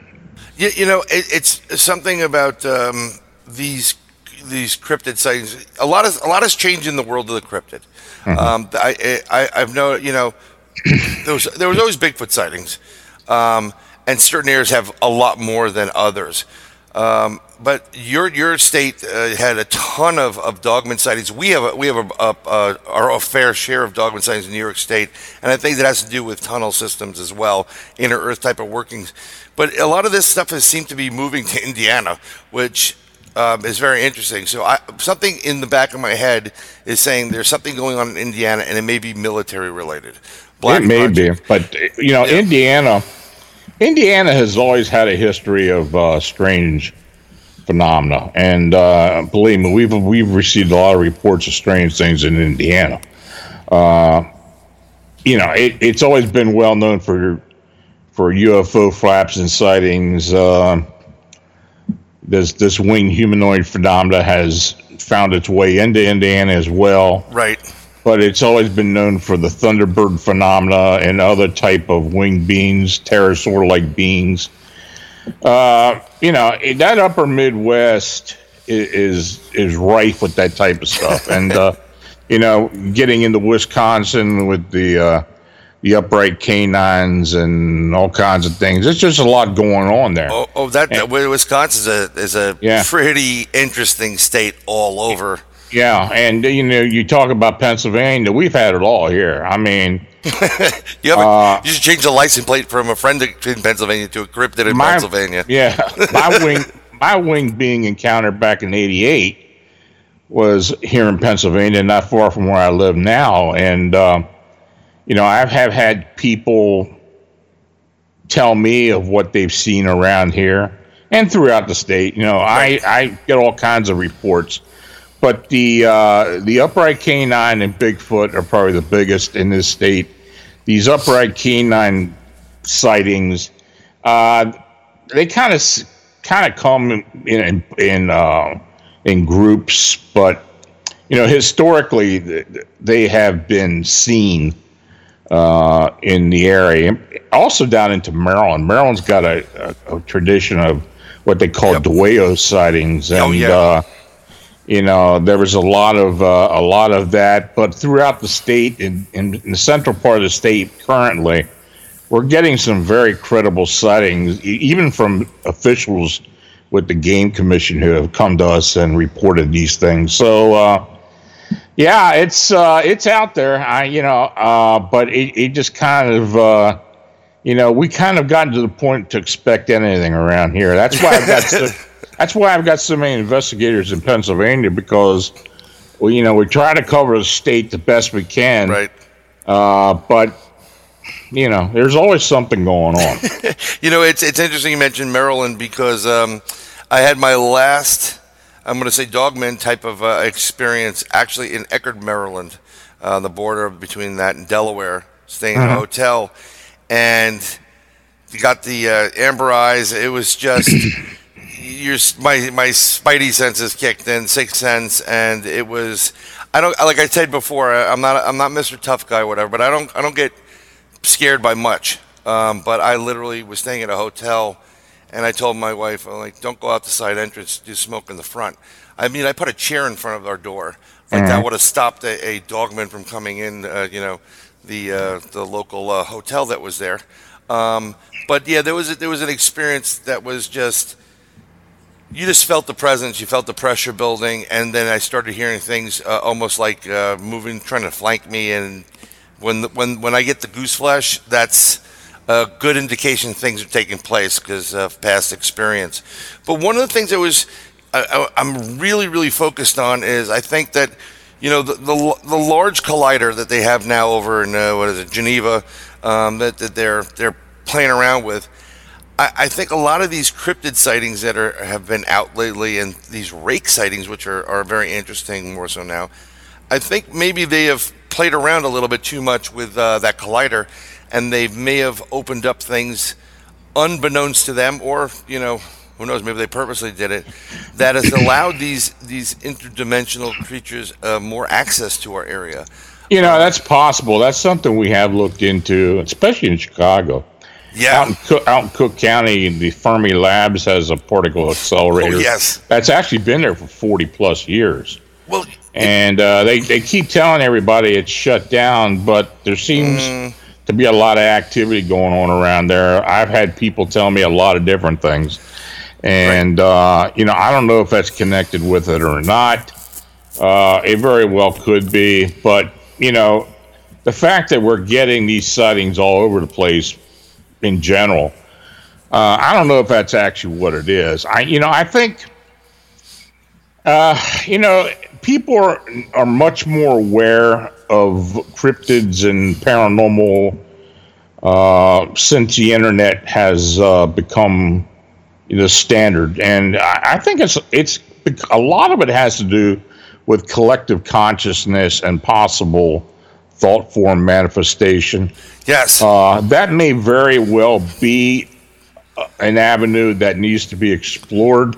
You, you know, it, it's something about um, these these cryptid sightings. A lot of a lot has changed in the world of the cryptid. Mm-hmm. Um, I, I I've known, you know, there was there was always Bigfoot sightings, um, and certain areas have a lot more than others. Um, but your your state uh, had a ton of, of Dogman sightings. We have a, we have a, a, a, our a fair share of Dogman sightings in New York State, and I think that has to do with tunnel systems as well, inner Earth type of workings. But a lot of this stuff has seemed to be moving to Indiana, which um, is very interesting. So I, something in the back of my head is saying there's something going on in Indiana, and it may be military related. Black it may project. be, but you know, yeah. Indiana. Indiana has always had a history of uh, strange phenomena, and uh, believe me, we've we've received a lot of reports of strange things in Indiana. Uh, you know, it, it's always been well known for for U F O flaps and sightings. Uh, this this winged humanoid phenomena has found its way into Indiana as well, right? But it's always been known for the Thunderbird phenomena and other type of winged beings, pterosaur-like beings. Uh, you know, that upper Midwest is is, is rife with that type of stuff. And, uh, you know, getting into Wisconsin with the uh, the upright canines and all kinds of things, there's just a lot going on there. Oh, oh that, and, that Wisconsin is a, is a yeah. pretty interesting state all over. Yeah, and you know, you talk about Pennsylvania. We've had it all here. I mean, you haven't. Uh, you should change the license plate from a friend in Pennsylvania to a cryptid in my, Pennsylvania. Yeah, my wing, my wing being encountered back in eighty-eight was here in Pennsylvania, not far from where I live now. And uh, you know, I have had people tell me of what they've seen around here and throughout the state. You know, right. I, I get all kinds of reports. But the uh, the upright canine and Bigfoot are probably the biggest in this state. These upright canine sightings, uh, they kind of kind of come in in in, uh, in groups, but you know historically they have been seen uh, in the area, also down into Maryland. Maryland's got a, a, a tradition of what they call yep. Dueyo sightings, and. Oh, yeah. uh, You know, there was a lot of uh, a lot of that, but throughout the state, in, in, in the central part of the state currently, we're getting some very credible sightings, even from officials with the Game Commission who have come to us and reported these things. So, uh, yeah, it's uh, it's out there, I, you know, uh, but it, it just kind of, uh, you know, we kind of gotten to the point to expect anything around here. That's why I've got so- That's why I've got so many investigators in Pennsylvania, because, well, you know, we try to cover the state the best we can. Right. Uh, but, you know, there's always something going on. You know, it's it's interesting you mentioned Maryland, because um, I had my last, I'm going to say dogman type of uh, experience actually in Eckerd, Maryland, uh, the border between that and Delaware, staying uh-huh. in a hotel. And got the uh, amber eyes. It was just... Your, my my spidey senses kicked in, sixth sense, and it was. I don't like I said before. I'm not I'm not Mister Tough Guy, or whatever. But I don't I don't get scared by much. Um, but I literally was staying at a hotel, and I told my wife, I'm like, don't go out the side entrance. Do smoke in the front. I mean, I put a chair in front of our door. Like mm-hmm. that would have stopped a, a dogman from coming in. Uh, you know, the uh, the local uh, hotel that was there. Um, but yeah, there was a, there was an experience that was just. You just felt the presence, you felt the pressure building, and then I started hearing things uh, almost like uh, moving, trying to flank me. And when the, when when I get the goose flesh, that's a good indication things are taking place because of past experience. But one of the things that was I, I, I'm really really focused on is I think that you know the the, the large collider that they have now over in uh, what is it Geneva um, that that they're they're playing around with. I think a lot of these cryptid sightings that are have been out lately and these rake sightings, which are, are very interesting more so now, I think maybe they have played around a little bit too much with uh, that collider, and they may have opened up things unbeknownst to them, or, you know, who knows, maybe they purposely did it, that has allowed these, these interdimensional creatures uh, more access to our area. You know, that's possible. That's something we have looked into, especially in Chicago. Yeah, out in, Cook, out in Cook County, the Fermi Labs has a particle accelerator. Oh, yes, that's actually been there for forty plus years. Well, and uh, they they keep telling everybody it's shut down, but there seems mm. to be a lot of activity going on around there. I've had people tell me a lot of different things, and right. uh, you know I don't know if that's connected with it or not. Uh, it very well could be, but you know the fact that we're getting these sightings all over the place. In general, uh, I don't know if that's actually what it is. I, you know, I think, uh, you know, people are, are much more aware of cryptids and paranormal uh, since the internet has uh, become the standard, and I, I think it's it's a lot of it has to do with collective consciousness and possible. Thought form manifestation. Yes. Uh, that may very well be an avenue that needs to be explored.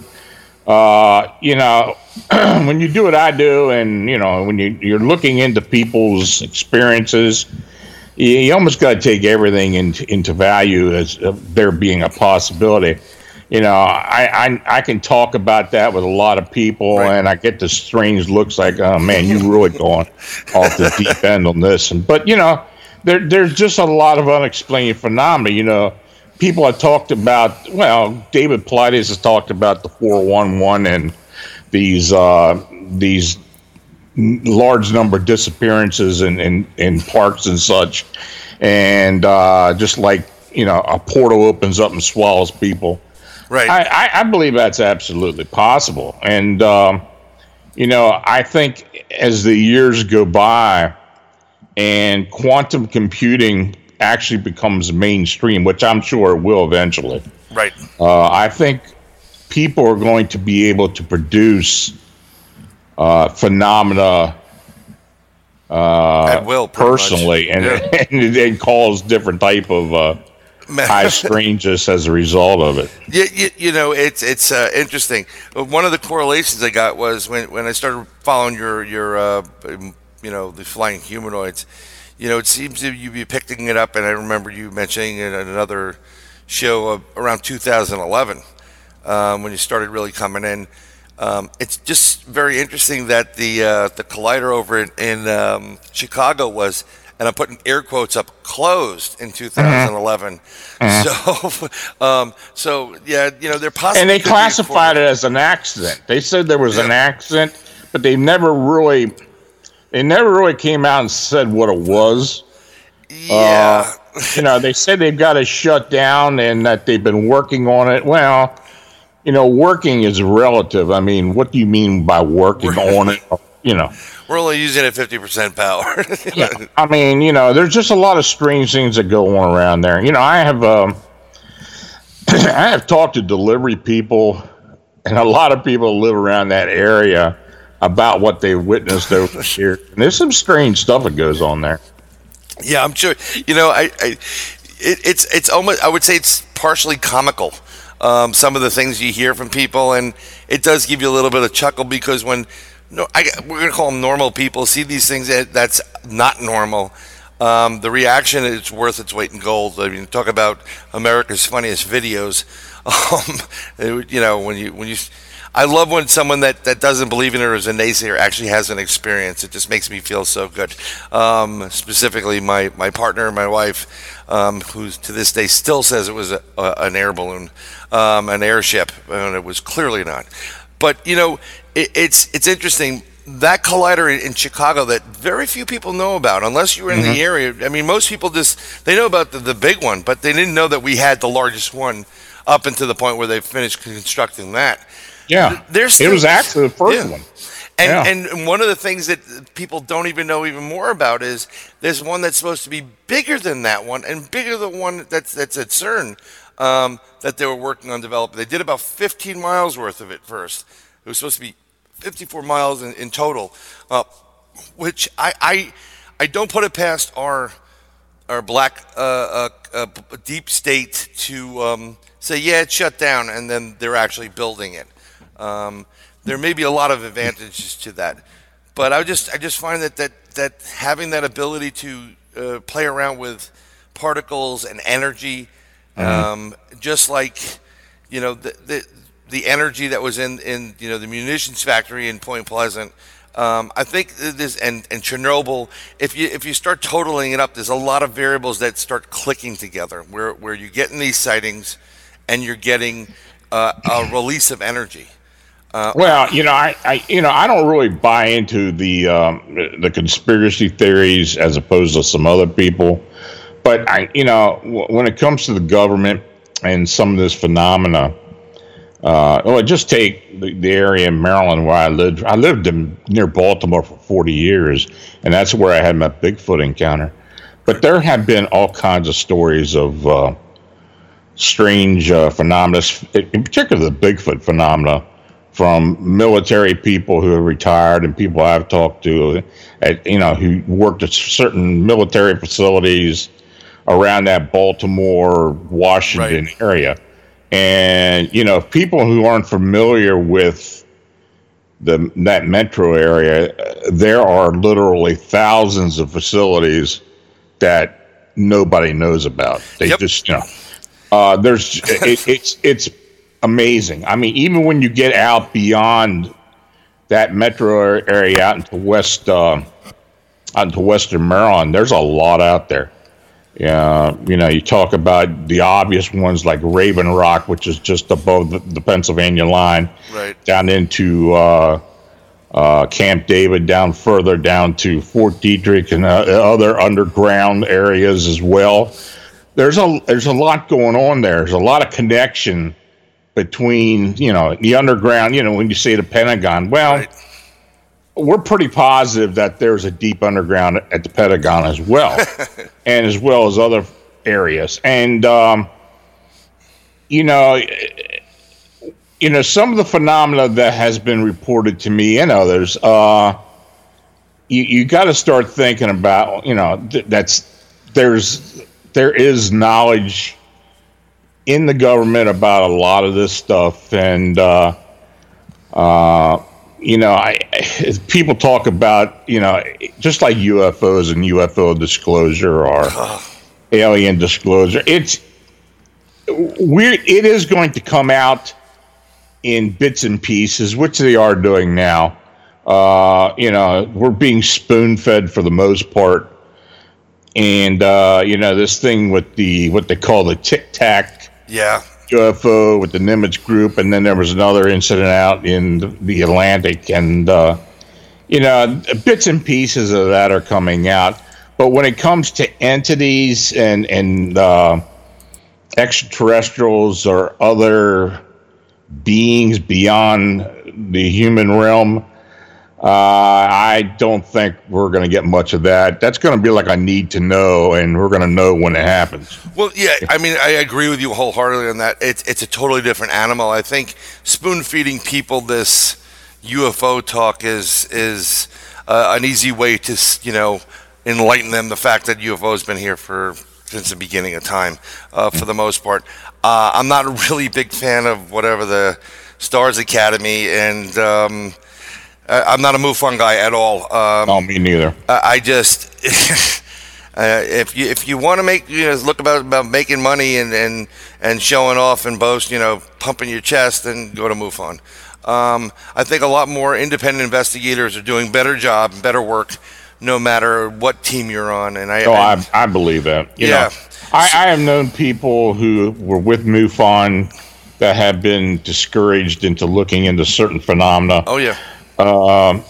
Uh, you know, when you do what I do and, you know, when you, you're looking into people's experiences, you, you almost got to take everything into, into value as uh, there being a possibility. You know, I, I I can talk about that with a lot of people, right. and I get the strange looks like, oh, man, you're really going off the deep end on this. And, but, you know, there there's just a lot of unexplained phenomena. You know, people have talked about, well, David Pilates has talked about the four one one and these uh, these large number of disappearances in, in, in parks and such. and uh, just like, you know, a portal opens up and swallows people. Right. I, I, I believe that's absolutely possible. And, um, you know, I think as the years go by and quantum computing actually becomes mainstream, which I'm sure it will eventually. Right. Uh, I think people are going to be able to produce uh, phenomena uh, at will, personally, and, yeah. and and cause different type of uh, high strangeness as a result of it. You, you, you know, it's it's uh, interesting. One of the correlations I got was when, when I started following your your uh, you know, the flying humanoids. You know, it seems that you'd be picking it up, and I remember you mentioning it in another show of around two thousand eleven um, when you started really coming in. Um, it's just very interesting that the uh, the collider over in, in um, Chicago was, and I'm putting air quotes up, closed in two thousand eleven. Mm-hmm. So, um, so yeah, you know, they're possible. And they classified it as an accident. They said there was yeah. an accident, but they never really. They never really came out and said what it was. Yeah. Uh, you know, they said they've got it shut down and that they've been working on it. Well, you know, working is relative. I mean, what do you mean by working on it? You know, we're only using it at fifty percent power. Yeah. I mean, you know, there's just a lot of strange things that go on around there. You know, I have, um, I have talked to delivery people and a lot of people who live around that area about what they witnessed over here. And there's some strange stuff that goes on there. Yeah, I'm sure. You know, I, I it, it's it's almost, I would say it's partially comical. Um, some of the things you hear from people, and it does give you a little bit of chuckle because when no, I, we're gonna call them normal people see these things that that's not normal. Um, the reaction is worth its weight in gold. I mean, talk about America's funniest videos. Um, it, you know, when you when you. I love when someone that, that doesn't believe in it or is a naysayer actually has an experience. It just makes me feel so good. Um, specifically, my, my partner and my wife, um, who to this day still says it was a, a, an air balloon, um, an airship, and it was clearly not. But, you know, it, it's it's interesting. That collider in, in Chicago that very few people know about, unless you were in mm-hmm. the area. I mean, most people just, they know about the, the big one, but they didn't know that we had the largest one up until the point where they finished constructing that. Yeah, there's it was actually the first yeah. one. And yeah. and one of the things that people don't even know even more about is there's one that's supposed to be bigger than that one and bigger than the one that's that's at CERN um, that they were working on developing. They did about fifteen miles worth of it first. It was supposed to be fifty-four miles in, in total, uh, which I, I I don't put it past our our black uh, uh, uh, deep state to um, say, yeah, it's shut down, and then they're actually building it. Um, there may be a lot of advantages to that, but I just I just find that that, that having that ability to uh, play around with particles and energy, um, mm-hmm. just like, you know, the, the the energy that was in, in you know the munitions factory in Point Pleasant, um, I think this and, and Chernobyl. If you if you start totaling it up, there's a lot of variables that start clicking together where where you're getting these sightings, and you're getting uh, a release of energy. Uh, well, you know, I, I, you know, I don't really buy into the um, the conspiracy theories as opposed to some other people, but I, you know, w- when it comes to the government and some of this phenomena, uh, well, just take the, the area in Maryland where I lived. I lived in near Baltimore for forty years, and that's where I had my Bigfoot encounter. But there have been all kinds of stories of uh, strange uh, phenomena, in particular the Bigfoot phenomena, from military people who are retired and people I've talked to, at, you know, who worked at certain military facilities around that Baltimore, Washington right. area. And, you know, people who aren't familiar with the that metro area, there are literally thousands of facilities that nobody knows about. They yep. just, you know, uh, there's, it, it's, it's, amazing. I mean, even when you get out beyond that metro area out into west, uh, out into western Maryland, there's a lot out there. Uh, you know, you talk about the obvious ones like Raven Rock, which is just above the, the Pennsylvania line, right. down into uh, uh, Camp David down further down to Fort Detrick and uh, other underground areas as well. There's a there's a lot going on there. There's a lot of connection between, you know, the underground, you know, when you say the Pentagon, well, right. We're pretty positive that there's a deep underground at the Pentagon as well, and as well as other areas. And, um, you know, you know, some of the phenomena that has been reported to me and others, uh, you, you got to start thinking about, you know, th- that's, there's, there is knowledge in the government about a lot of this stuff. And, uh, uh, you know, I, I people talk about, you know, just like U F Os and U F O disclosure or alien disclosure. It's weird. It is going to come out in bits and pieces, which they are doing now. Uh, you know, we're being spoon fed for the most part. And, uh, you know, this thing with the what they call the Tic Tac. Yeah. U F O with the Nimitz group, and then there was another incident out in the Atlantic, and uh, you know, bits and pieces of that are coming out. But when it comes to entities and and uh, extraterrestrials or other beings beyond the human realm, uh, I don't think we're going to get much of that. That's going to be like a need to know, and we're going to know when it happens. Well, yeah, I mean, I agree with you wholeheartedly on that. It's it's a totally different animal. I think spoon-feeding people this U F O talk is is uh, an easy way to, you know, enlighten them the fact that U F O has been here for since the beginning of time, uh, for the most part. Uh, I'm not a really big fan of whatever the Stars Academy and... Um, I'm not a MUFON guy at all. Um, no, me neither. I just, uh, if you if you want to make, you know, look about about making money and, and, and showing off and boast, you know, pumping your chest, then go to MUFON. Um, I think a lot more independent investigators are doing better job, better work, no matter what team you're on. And I, oh, I, I, I believe that. You yeah, know, I, I have known people who were with MUFON that have been discouraged into looking into certain phenomena. Oh yeah. Um,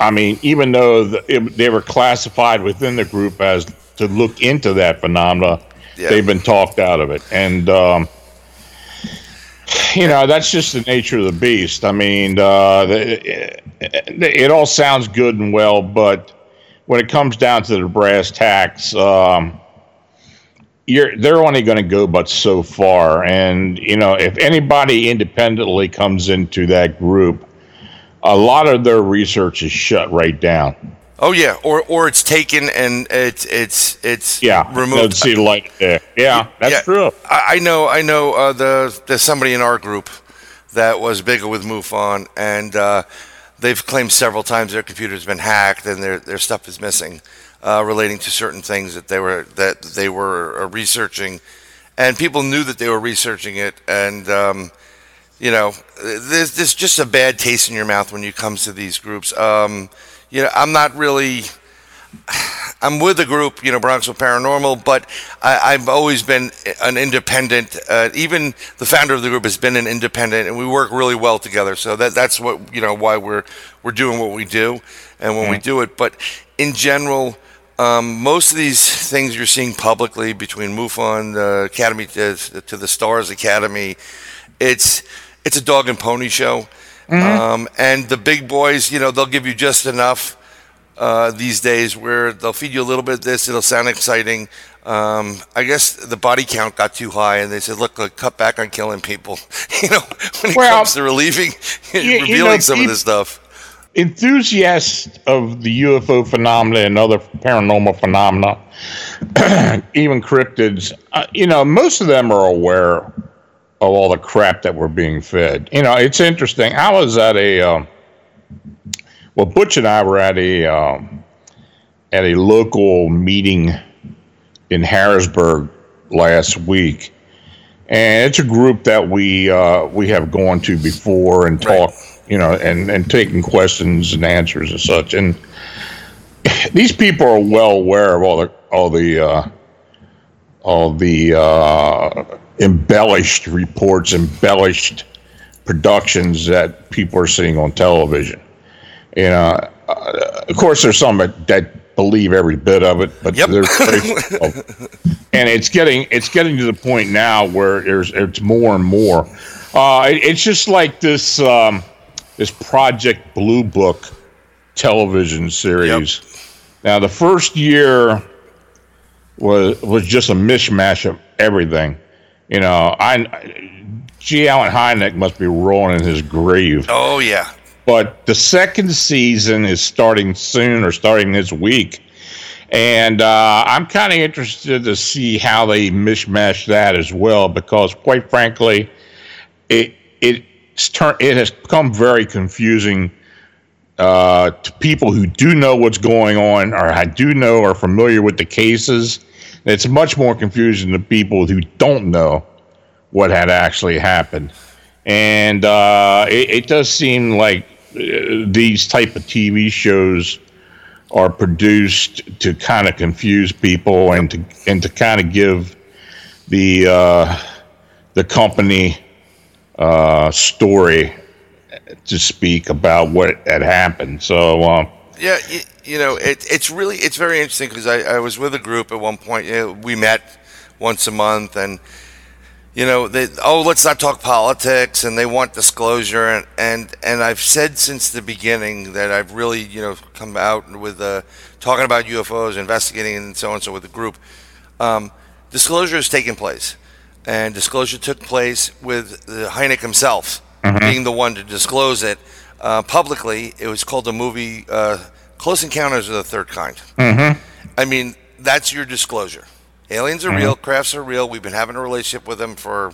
I mean, even though the, it, they were classified within the group as to look into that phenomena, yeah. They've been talked out of it. And, um, you know, that's just the nature of the beast. I mean, uh, the, it, it all sounds good and well, but when it comes down to the brass tacks, um, you're, they're only going to go but so far. And, you know, if anybody independently comes into that group, a lot of their research is shut right down. Oh yeah, or or it's taken and it's it's it's yeah, removed. See the light there. Yeah, that's yeah. true. I, I know, I know. Uh, the there's somebody in our group that was bigger with MUFON, and uh, they've claimed several times their computer's been hacked and their their stuff is missing, uh, relating to certain things that they were that they were uh, researching, and people knew that they were researching it, and. Um, You know, there's, there's just a bad taste in your mouth when you comes to these groups. Um, you know, I'm not really, I'm with the group, you know, Bronxville Paranormal, but I, I've always been an independent. Uh, even the founder of the group has been an independent, and we work really well together. So that that's what, you know, why we're we're doing what we do, and when mm-hmm. we do it. But in general, um, most of these things you're seeing publicly between MUFON, the Academy to, to the Stars Academy, it's It's a dog and pony show, mm-hmm. um, and the big boys, you know, they'll give you just enough uh, these days where they'll feed you a little bit of this. It'll sound exciting. Um, I guess the body count got too high, and they said, "Look, look cut back on killing people." You know, when it well, comes to relieving, you, revealing you know, some the, of this stuff. Enthusiasts of the U F O phenomena and other paranormal phenomena, even cryptids, uh, you know, most of them are aware of all the crap that we're being fed. You know, it's interesting. I was at a, um, well, Butch and I were at a, um, at a local meeting in Harrisburg last week. And it's a group that we, uh, we have gone to before and talked, you know, and, and taken questions and answers and such. And these people are well aware of all the, all the, uh, all the, uh, embellished reports, embellished productions that people are seeing on television. You know, uh, of course, there's some that, that believe every bit of it, but yep. there's and it's getting it's getting to the point now where there's it's more and more. Uh, it, it's just like this um, this Project Blue Book television series. Yep. Now, the first year was was just a mishmash of everything. You know, I G. Allen Hynek must be rolling in his grave. Oh yeah. But the second season is starting soon, or starting this week, and uh, I'm kind of interested to see how they mishmash that as well, because, quite frankly, it it's tur- it has become very confusing uh, to people who do know what's going on, or I do know are familiar with the cases. It's much more confusing to people who don't know what had actually happened. And uh, it, it does seem like uh, these type of T V shows are produced to kind of confuse people and to and to kind of give the uh, the company uh, story to speak about what had happened. So um, yeah, you, you know, it, it's really it's very interesting because I, I was with a group at one point. You know, we met once a month and. You know, they, oh, let's not talk politics, and they want disclosure, and, and, and I've said since the beginning that I've really, you know, come out with uh, talking about U F Os, investigating, and so on and so with the group. Um, disclosure has taken place, and disclosure took place with uh, Hynek himself mm-hmm. being the one to disclose it uh, publicly. It was called the movie uh, Close Encounters of the Third Kind. Mm-hmm. I mean, that's your disclosure. Aliens are mm-hmm. real, crafts are real. We've been having a relationship with them for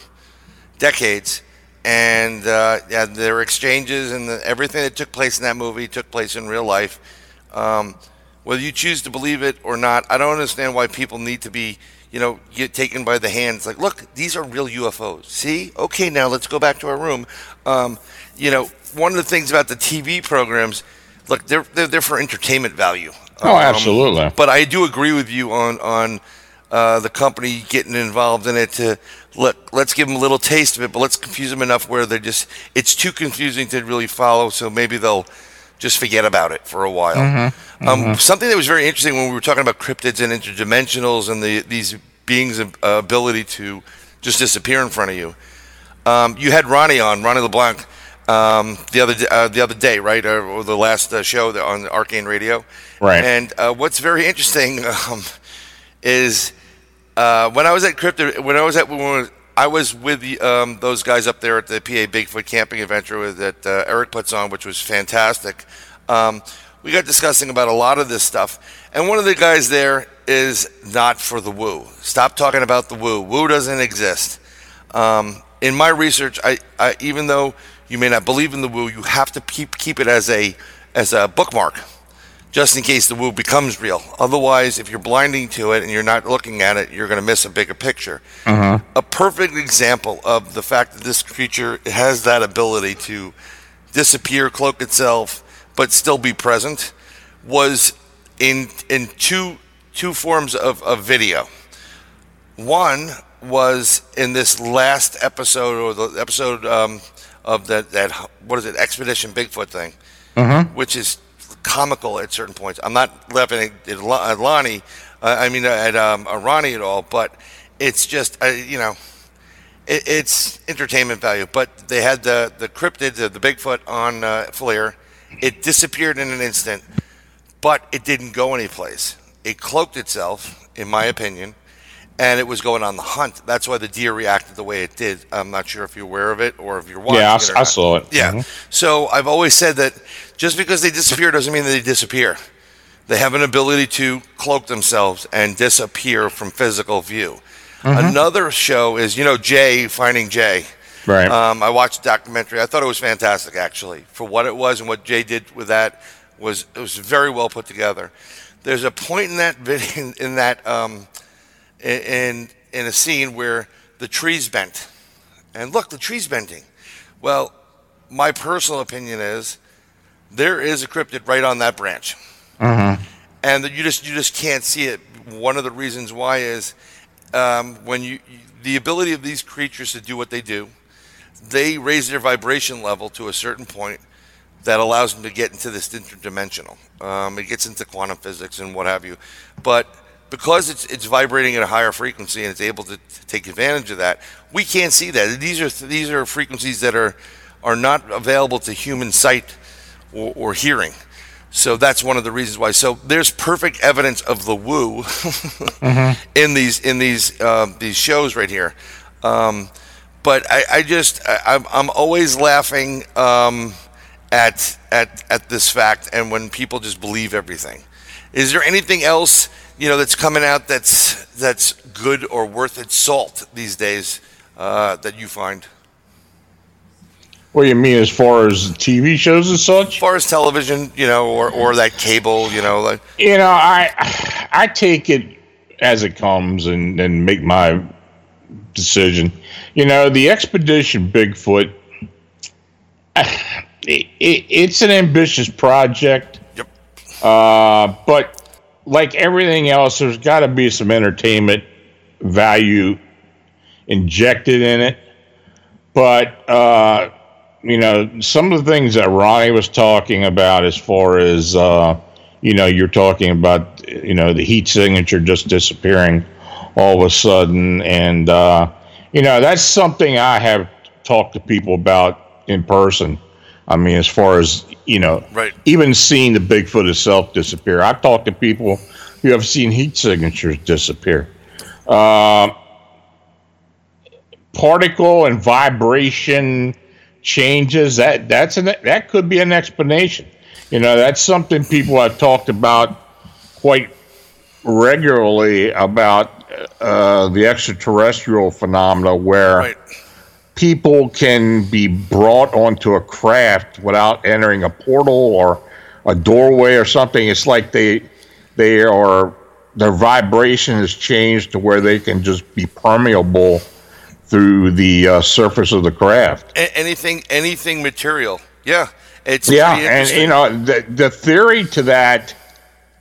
decades, and uh, yeah, their exchanges and the, everything that took place in that movie took place in real life. Um, whether you choose to believe it or not, I don't understand why people need to be, you know, get taken by the hands. Like, look, these are real U F Os. See? Okay, now let's go back to our room. Um, you know, one of the things about the T V programs, look, they're they're, they're for entertainment value. Oh, um, absolutely. But I do agree with you on on. Uh, the company getting involved in it to look, let's give them a little taste of it, but let's confuse them enough where they're just, it's too confusing to really follow. So maybe they'll just forget about it for a while. Mm-hmm. Um, mm-hmm. Something that was very interesting when we were talking about cryptids and interdimensionals and the, these beings' ability to just disappear in front of you. Um, you had Ronnie on, Ronnie LeBlanc, um, the other, uh, the other day, right? Or, or the last uh, show on Arcane Radio. Right. And uh, what's very interesting um, is, Uh, when I was at Crypto, when I was at, when we were, I was with the, um, those guys up there at the P A Bigfoot camping adventure that uh, Eric puts on, which was fantastic. Um, we got discussing about a lot of this stuff, and one of the guys there is not for the woo. Stop talking about the woo. Woo doesn't exist. Um, in my research, I, I even though you may not believe in the woo, you have to keep keep it as a as a bookmark. Just in case the woo becomes real. Otherwise, if you're blinding to it and you're not looking at it, you're going to miss a bigger picture. Uh-huh. A perfect example of the fact that this creature has that ability to disappear, cloak itself, but still be present was in in two two forms of, of video. One was in this last episode, or the episode um, of that, that, what is it, Expedition Bigfoot thing, uh-huh. which is comical at certain points. I'm not laughing at Lonnie, uh, I mean at um, Ronnie at all, but it's just, uh, you know, it, it's entertainment value. But they had the, the cryptid, the, the Bigfoot on uh, Flair. It disappeared in an instant, but it didn't go anyplace. It cloaked itself, in my opinion, and it was going on the hunt. That's why the deer reacted the way it did. I'm not sure if you're aware of it or if you're watching yeah, it. Yeah, I, I saw it. Yeah. Mm-hmm. So I've always said that just because they disappear doesn't mean that they disappear. They have an ability to cloak themselves and disappear from physical view. Mm-hmm. Another show is, you know, Jay, Finding Jay. Right. Um, I watched the documentary. I thought it was fantastic, actually, for what it was and what Jay did with that. Was it was very well put together. There's a point in that video, in, in that um, in in a scene where the tree's bent, and look, the tree's bending. Well, my personal opinion is there is a cryptid right on that branch, mm-hmm. and that you just you just can't see it. One of the reasons why is um, when you, you the ability of these creatures to do what they do, they raise their vibration level to a certain point that allows him to get into this interdimensional. Um, it gets into quantum physics and what have you. But because it's it's vibrating at a higher frequency and it's able to, to take advantage of that, we can't see that. These are these are frequencies that are are not available to human sight or, or hearing. So that's one of the reasons why. So there's perfect evidence of the woo mm-hmm. in these in these uh, these shows right here. Um, but I, I just I, I'm I'm always laughing um, at at at this fact, and when people just believe everything. Is there anything else you know that's coming out that's that's good or worth its salt these days uh, that you find? What do you mean, as far as T V shows and such? As far as television, you know, or, or that cable, you know, like you know, I I take it as it comes and, and make my decision. You know, the Expedition Bigfoot, it, it, it's an ambitious project. Yep. Uh, but like everything else, there's got to be some entertainment value injected in it, but. Uh, You know, some of the things that Ronnie was talking about as far as, uh, you know, you're talking about, you know, the heat signature just disappearing all of a sudden. And, uh, you know, that's something I have talked to people about in person. I mean, as far as, you know, right. even seeing the Bigfoot itself disappear. I've talked to people who have seen heat signatures disappear. Uh, particle and vibration changes, that that's an that could be an explanation. You know, that's something people have talked about quite regularly about uh, the extraterrestrial phenomena where right. people can be brought onto a craft without entering a portal or a doorway or something. It's like they they are their vibration has changed to where they can just be permeable through the uh, surface of the craft. Anything, anything material. Yeah. It's yeah, and you know, the, the theory to that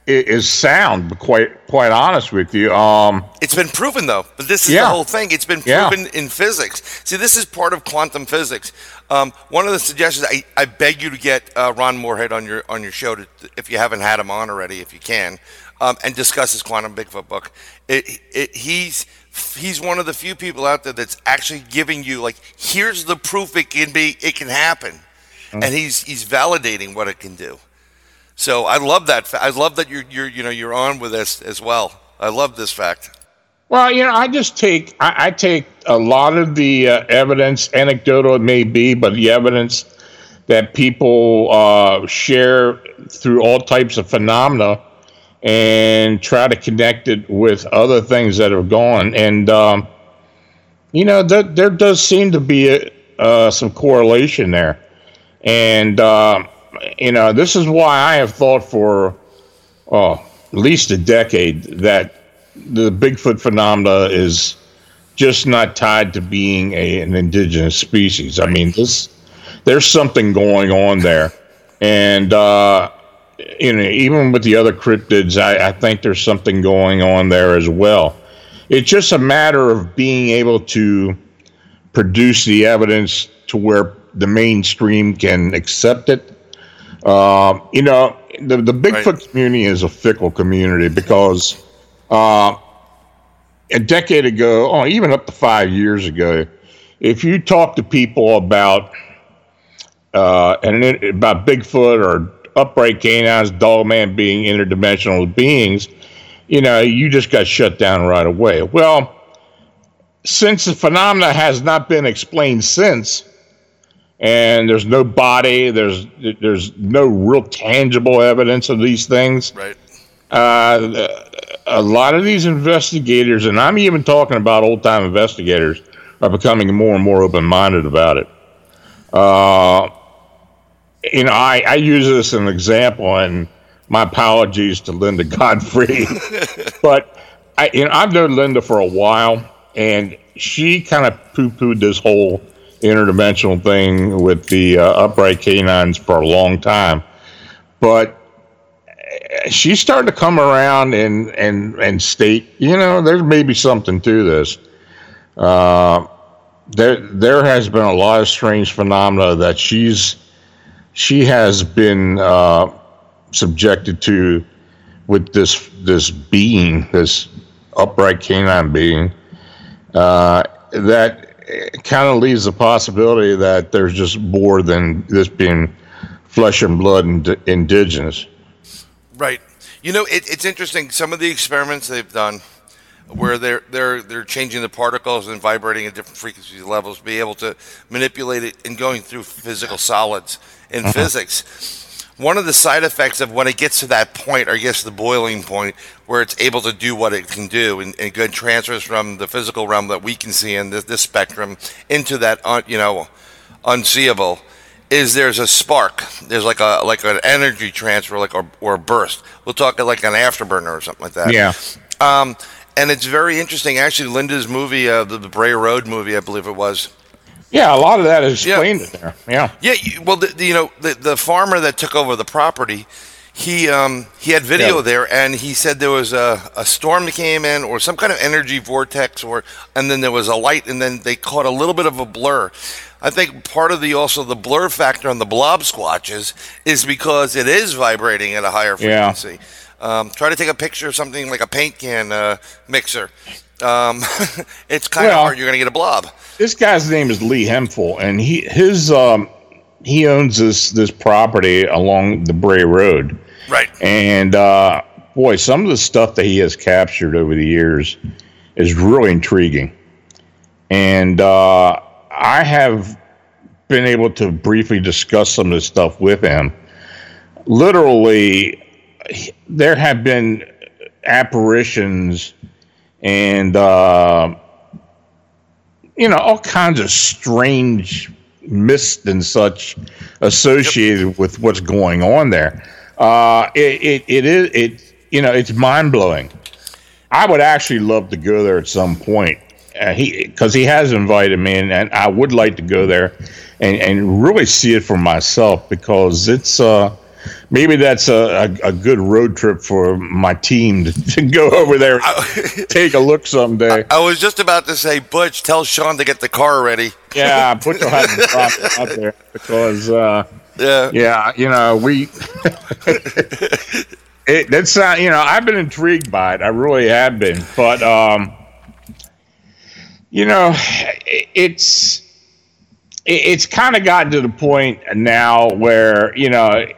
is sound, quite quite honest with you. Um, it's been proven, though. But this is yeah. the whole thing. It's been proven yeah. in physics. See, this is part of quantum physics. Um, one of the suggestions, I, I beg you to get uh, Ron Morehead on your on your show, to, if you haven't had him on already, if you can, um, and discuss his Quantum Bigfoot book. It, it, he's... he's one of the few people out there that's actually giving you, like, here's the proof it can be, it can happen. Mm-hmm. And he's he's validating what it can do. So I love that. I love that you're, you're you know, you're on with us as well. I love this fact. Well, you know, I just take, I, I take a lot of the uh, evidence, anecdotal it may be, but the evidence that people uh, share through all types of phenomena, and try to connect it with other things that have gone. And, um, you know, there, there does seem to be a, uh, some correlation there. And, uh, you know, this is why I have thought for oh, at least a decade that the Bigfoot phenomena is just not tied to being a, an indigenous species. I mean, this, there's something going on there. And, uh, you know, even with the other cryptids, I, I think there's something going on there as well. It's just a matter of being able to produce the evidence to where the mainstream can accept it. Uh, you know, the, the Bigfoot right. community is a fickle community because uh, a decade ago, or even up to five years ago, if you talk to people about uh, and it, about Bigfoot or upright canines, dogman being interdimensional beings, you know, you just got shut down right away. Well, since the phenomena has not been explained since, and there's no body, there's there's no real tangible evidence of these things. Right. Uh, a lot of these investigators, and I'm even talking about old-time investigators, are becoming more and more open-minded about it. Uh, You know, I, I use this as an example, and my apologies to Linda Godfrey. But I, you know, I've known Linda for a while, and she kind of poo-pooed this whole interdimensional thing with the uh, upright canines for a long time. But she started to come around and, and, and state, you know, there's maybe something to this. Uh, there there has been a lot of strange phenomena that she's she has been uh, subjected to with this this being, this upright canine being, uh, that kind of leaves the possibility that there's just more than this being flesh and blood and indigenous. Right. You know, it, it's interesting. Some of the experiments they've done, where they're they're they're changing the particles and vibrating at different frequency levels, be able to manipulate it and going through physical solids in uh-huh. physics. One of the side effects of when it gets to that point, or gets to the boiling point, where it's able to do what it can do, and, and good transfers from the physical realm that we can see in this, this spectrum into that un, you know unseeable, is there's a spark. There's like a like an energy transfer, like or or a burst. We'll talk like an afterburner or something like that. Yeah. Um, And it's very interesting. Actually, Linda's movie, uh, the, the Bray Road movie, I believe it was. Yeah, a lot of that is explained yeah. in there. Yeah. Yeah. You, well, the, the, you know, the, the farmer that took over the property, he um, he had video yeah. there, and he said there was a, a storm that came in, or some kind of energy vortex, or and then there was a light, and then they caught a little bit of a blur. I think part of the also the blur factor on the blob squatches is because it is vibrating at a higher frequency. Yeah. Um, try to take a picture of something like a paint can uh, mixer. Um, it's kind well, of hard. You're going to get a blob. This guy's name is Lee Hemphill, and he his um, he owns this this property along the Bray Road. Right. And uh, boy, some of the stuff that he has captured over the years is really intriguing. And uh, I have been able to briefly discuss some of this stuff with him. Literally, there have been apparitions and, uh, you know, all kinds of strange mist and such associated yep. with what's going on there. Uh, it, it, it is, it, you know, it's mind blowing. I would actually love to go there at some point. Uh, he, cause he has invited me, and, and I would like to go there and, and really see it for myself, because it's, uh, maybe that's a, a, a good road trip for my team to, to go over there and take a look someday. I, I was just about to say, Butch, tell Sean to get the car ready. Yeah, Butch will have to drop it out there because, uh, yeah. yeah, you know, we – it, that's not, you know, I've been intrigued by it. I really have been. But, um, you know, it, it's, it, it's kind of gotten to the point now where, you know –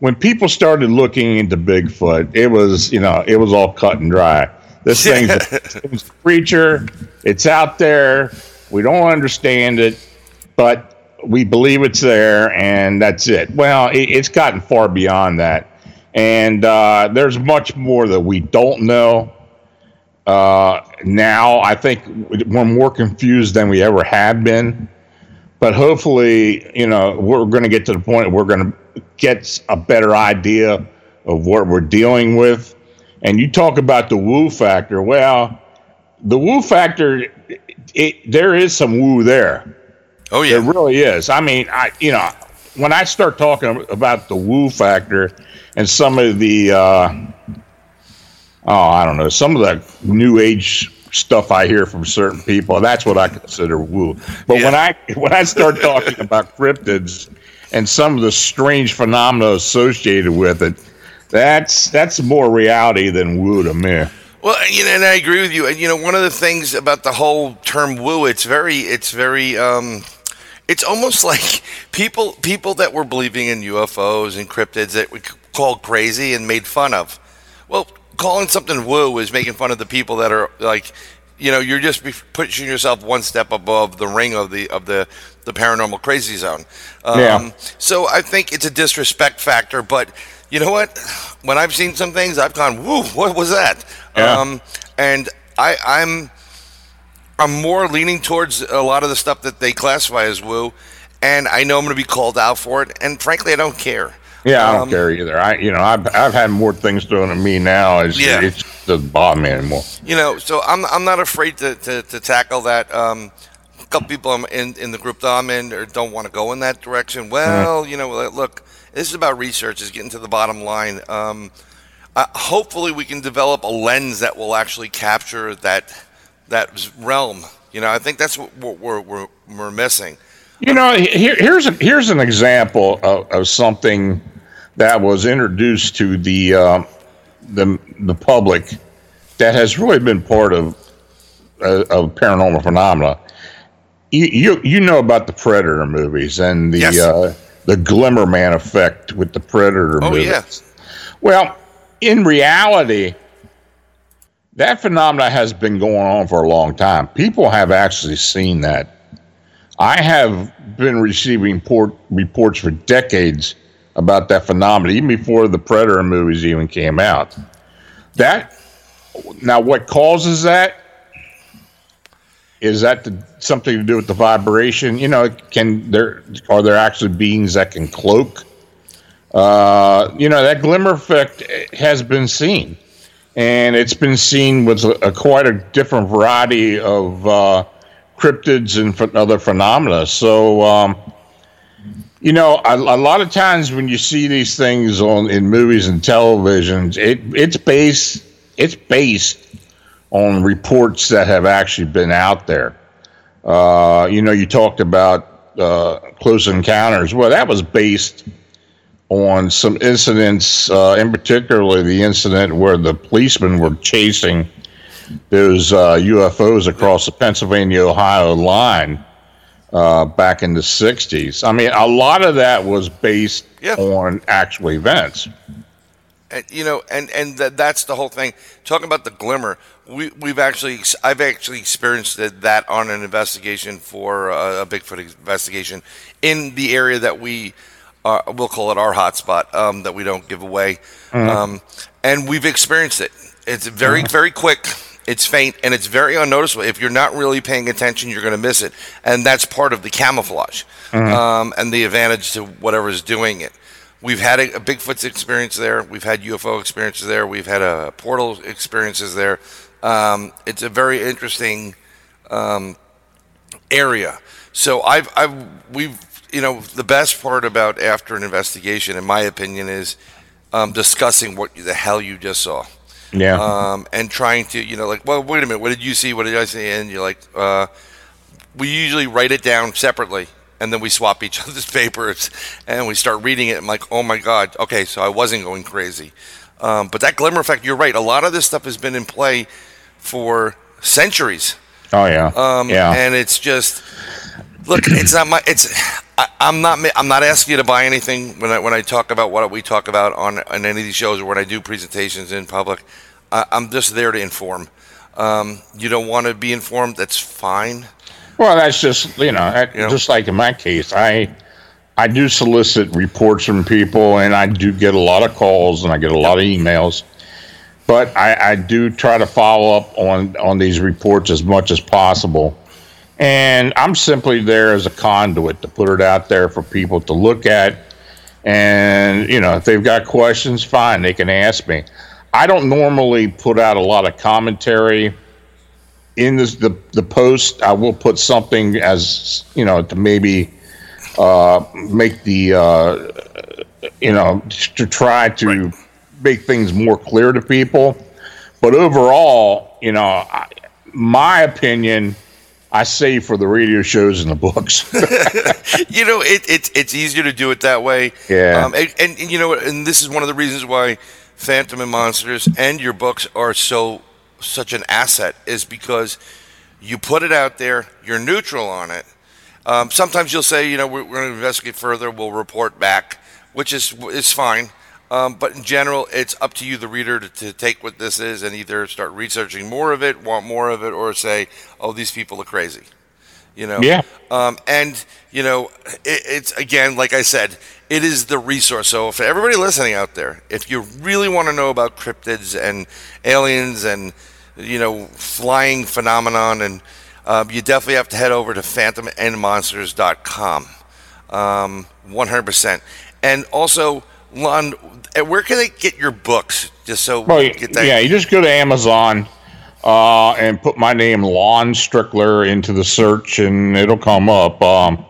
when people started looking into Bigfoot, it was, you know, it was all cut and dry. This thing's a, thing's a creature. It's out there. We don't understand it, but we believe it's there, and that's it. Well, it, it's gotten far beyond that. And uh, there's much more that we don't know uh, now. I think we're more confused than we ever have been. But hopefully, you know, we're going to get to the point where we're going to get a better idea of what we're dealing with. And you talk about the woo factor. Well, the woo factor, it, it, there is some woo there. Oh, yeah. It really is. I mean, I you know, when I start talking about the woo factor and some of the, uh, oh, I don't know, some of the new age stuff I hear from certain people, that's what I consider woo. But yeah. when I when I start talking about cryptids and some of the strange phenomena associated with it, that's that's more reality than woo to me. Well, you know, and I agree with you. And you know, one of the things about the whole term woo, it's very, it's very, um, it's almost like people people that were believing in U F Os and cryptids that we called crazy and made fun of. Well, calling something woo is making fun of the people that are like, you know, you're just pushing yourself one step above the ring of the of the, the paranormal crazy zone. Um, yeah. So I think it's a disrespect factor, but you know what? When I've seen some things, I've gone, woo, what was that? Yeah. Um, and I, I'm I'm more leaning towards a lot of the stuff that they classify as woo, and I know I'm going to be called out for it, and frankly, I don't care. Yeah, I don't um, care either. I, you know, I've I've had more things thrown at me now. It's, yeah. It doesn't bother me anymore. You know, so I'm I'm not afraid to, to, to tackle that. Um, a couple people in in the group that I'm in or don't want to go in that direction. Well, mm. you know, look, this is about research. It's getting to the bottom line. Um, uh, hopefully, we can develop a lens that will actually capture that that realm. You know, I think that's what we're we're, we're missing. You know, here, here's an here's an example of, of something that was introduced to the uh, the the public that has really been part of uh, of paranormal phenomena. You, you you know about the Predator movies and the yes. uh, the Glimmer Man effect with the Predator oh, movies. Oh yes. Well, in reality, that phenomena has been going on for a long time. People have actually seen that. I have been receiving port, reports for decades about that phenomenon, even before the Predator movies even came out. That now, what causes that? Is that the, something to do with the vibration? You know, can there are there actually beings that can cloak? Uh, you know, that glimmer effect has been seen, and it's been seen with a, a quite a different variety of. Uh, cryptids and other phenomena. So, um, you know, a, a lot of times when you see these things on in movies and televisions, it it's based it's based on reports that have actually been out there. Uh, you know, you talked about uh, Close Encounters. Well, that was based on some incidents, uh, in particular the incident where the policemen were chasing those uh, U F Os across the Pennsylvania-Ohio line uh, back in the sixties. I mean, a lot of that was based yeah. on actual events. And, you know, and, and th- that's the whole thing. Talking about the glimmer, we, we've actually, I've actually experienced that on an investigation for uh, a Bigfoot investigation in the area that we, uh, we'll call it our hotspot, um, that we don't give away. Mm-hmm. Um, and we've experienced it. It's very, very quick. It's faint, and it's very unnoticeable. If you're not really paying attention, you're going to miss it, and that's part of the camouflage mm-hmm. um, and the advantage to whatever is doing it. We've had a, a Bigfoot's experience there. We've had U F O experiences there. We've had a portal experiences there. Um, it's a very interesting um, area. So I've, I've, we've, you know, the best part about after an investigation, in my opinion, is um, discussing what the hell you just saw. Yeah. Um, and trying to, you know, like, well, wait a minute, what did you see? What did I see? And you're like, uh, we usually write it down separately, and then we swap each other's papers, and we start reading it. I'm like, oh my God, okay, so I wasn't going crazy. Um, but that glimmer effect, you're right. A lot of this stuff has been in play for centuries. Oh yeah. Um, yeah. And it's just, look, it's not my, it's, I, I'm not, I'm not asking you to buy anything when I when I talk about what we talk about on, on any of these shows or when I do presentations in public. I, I'm just there to inform. Um, you don't want to be informed? That's fine. Well, that's just you know, I, you know, just like in my case, I I do solicit reports from people, and I do get a lot of calls and I get a lot of emails, but I, I do try to follow up on on these reports as much as possible. And I'm simply there as a conduit to put it out there for people to look at. And, you know, if they've got questions, fine, they can ask me. I don't normally put out a lot of commentary in this, the the post. I will put something as, you know, to maybe uh, make the, uh, you know, to try to right. make things more clear to people. But overall, you know, I, my opinion... I save for the radio shows and the books. You know, it, it, it's easier to do it that way. Yeah. Um, and, and, and, you know, and this is one of the reasons why Phantom and Monsters and your books are so such an asset is because you put it out there, you're neutral on it. Um, sometimes you'll say, you know, we're, we're going to investigate further, we'll report back, which is is fine. Um, but in general, it's up to you, the reader, to, to take what this is and either start researching more of it, want more of it, or say, oh, these people are crazy, you know? Yeah. Um, and, you know, it, it's, again, like I said, it is the resource. So for everybody listening out there, if you really want to know about cryptids and aliens and, you know, flying phenomenon, and um, you definitely have to head over to phantom and monsters dot com, um, one hundred percent. And also... Lon, where can they get your books? Just so well, we get that. Yeah, you just go to Amazon uh, and put my name, Lon Strickler, into the search, and it'll come up. Um,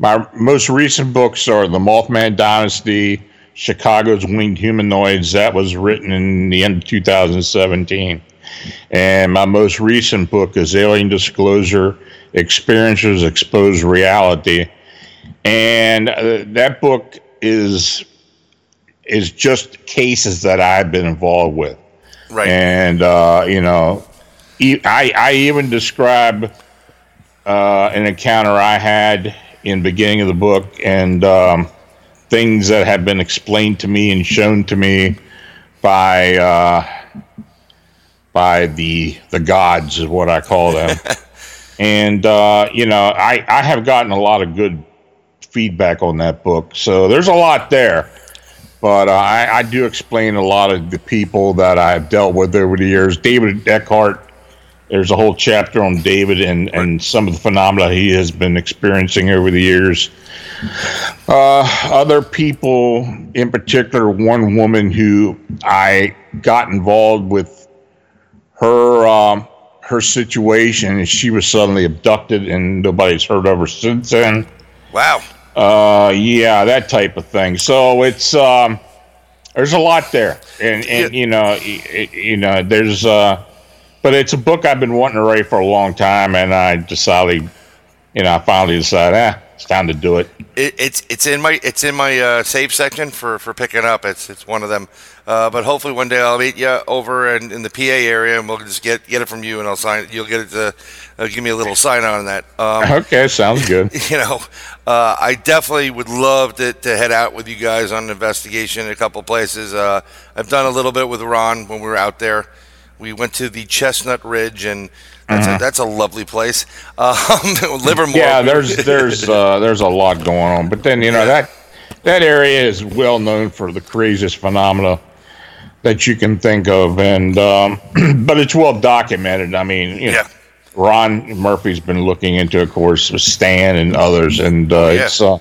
my most recent books are The Mothman Dynasty, Chicago's Winged Humanoids. That was written in the end of two thousand seventeen. And my most recent book is Alien Disclosure, Experiencers Expose Reality. And uh, that book is is just cases that I've been involved with. Right. And, uh, you know, e- I, I even describe uh, an encounter I had in the beginning of the book, and um, things that have been explained to me and shown to me by uh, by the the gods is what I call them. And, uh, you know, I, I have gotten a lot of good feedback on that book. So there's a lot there. But uh, I, I do explain a lot of the people that I've dealt with over the years. David Eckhart, there's a whole chapter on David and, and some of the phenomena he has been experiencing over the years. Uh, other people, in particular, one woman who I got involved with her um, her situation, and she was suddenly abducted, and nobody's heard of her since then. Wow. Uh, yeah, that type of thing. So it's um, there's a lot there, and, and you know, it, you know, there's uh, but it's a book I've been wanting to write for a long time, and I decided, you know, I finally decided, ah, eh, it's time to do it. it. It's it's in my it's in my uh, save section for, for picking up. It's it's one of them. Uh, but hopefully one day I'll meet you over in, in the P A area, and we'll just get get it from you, and I'll sign it. You'll get it to uh, give me a little sign on that. Um, okay, sounds good. You know, uh, I definitely would love to, to head out with you guys on an investigation in a couple places. Uh, I've done a little bit with Ron when we were out there. We went to the Chestnut Ridge, and that's, mm-hmm. a, that's a lovely place. Um, Livermore. Yeah, there's there's uh, there's a lot going on, but then you know that that area is well known for the craziest phenomena that you can think of, and um, but it's well documented. I mean, you know, yeah. Ron Murphy's been looking into, of course, with Stan and others, and uh, yeah. it's uh,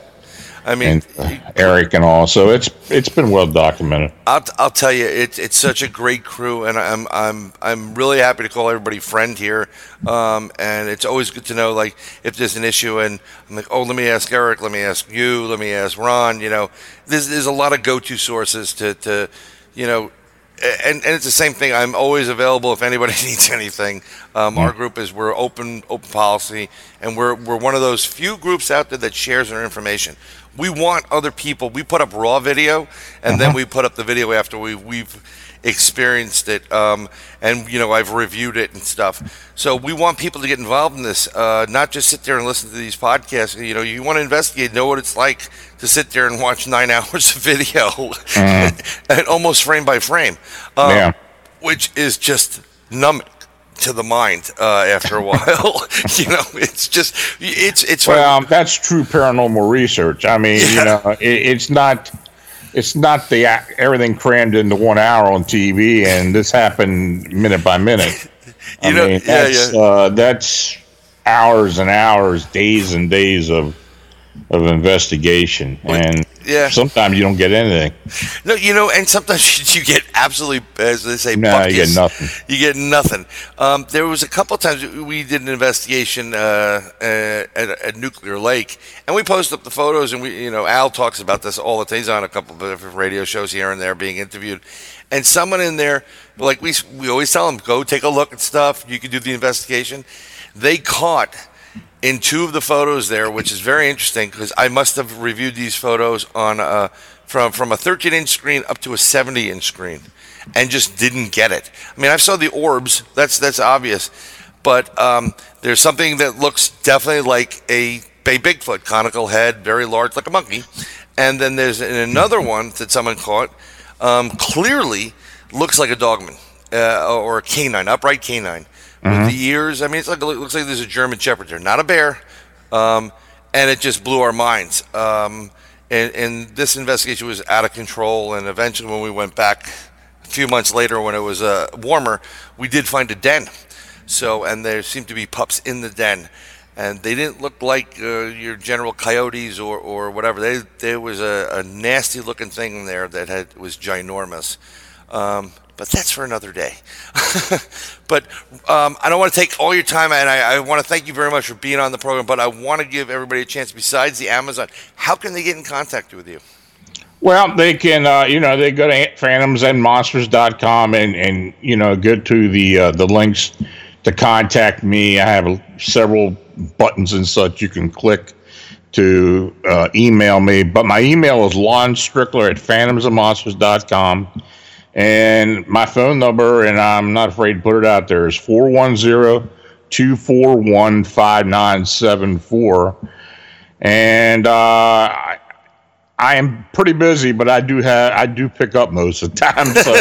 I mean, and, uh, Eric and all. So it's it's been well documented. I'll I'll tell you, it's it's such a great crew, and I'm I'm I'm really happy to call everybody friend here. Um, and it's always good to know, like, if there's an issue, and I'm like, oh, let me ask Eric, let me ask you, let me ask Ron. You know, there's there's a lot of go-to sources to to, you know. And, and it's the same thing. I'm always available if anybody needs anything. Um, mm-hmm. Our group is we're open open policy, and we're we're one of those few groups out there that shares our information. We want other people. We put up raw video, and mm-hmm. then we put up the video after we we've experienced it. Um, and you know, I've reviewed it and stuff. So we want people to get involved in this, uh, not just sit there and listen to these podcasts. You know, you want to investigate, know what it's like to sit there and watch nine hours of video, mm. and, and almost frame by frame, um, yeah. which is just numbing to the mind uh, after a while. You know, it's just it's it's. Well, um, that's true paranormal research. I mean, yeah. you know, it, it's not it's not the everything crammed into one hour on T V, and this happened minute by minute. you I know, mean, that's, yeah, yeah. Uh, that's hours and hours, days and days of. Of investigation, and yeah. sometimes you don't get anything. No, you know, and sometimes you get absolutely, as they say, no, buckets. you get nothing. You get nothing. Um, there was a couple of times we did an investigation uh, at, at Nuclear Lake, and we posted up the photos, and we, you know, Al talks about this all the time. He's on a couple of different radio shows here and there, being interviewed, and someone in there, like we we always tell them, go take a look at stuff. You can do the investigation. They caught. In two of the photos there, which is very interesting, because I must have reviewed these photos on uh, from from a thirteen-inch screen up to a seventy-inch screen, and just didn't get it. I mean, I saw the orbs. That's that's obvious, but um, there's something that looks definitely like a Bay Bigfoot, conical head, very large, like a monkey. And then there's another one that someone caught. Um, clearly, looks like a dogman uh, or a canine, upright canine. With mm-hmm. the ears, I mean, it's like it looks like there's a German Shepherd there, not a bear, um, and it just blew our minds. Um, and, and this investigation was out of control. And eventually, when we went back a few months later, when it was uh, warmer, we did find a den. So, and there seemed to be pups in the den, and they didn't look like uh, your general coyotes or, or whatever. They, there was a, a nasty looking thing there that had was ginormous. Um, But that's for another day. But um, I don't want to take all your time, and I, I want to thank you very much for being on the program, but I want to give everybody a chance. Besides the Amazon, how can they get in contact with you? Well, they can, uh, you know, they go to phantoms and monsters dot com and, and you know, get to the, uh, the links to contact me. I have several buttons and such you can click to uh, email me. But my email is Lon Strickler at phantoms and monsters dot com. And my phone number, and I'm not afraid to put it out there, is four one zero, two four one, five nine seven four. And uh, I, I am pretty busy, but I do have I do pick up most of the time. So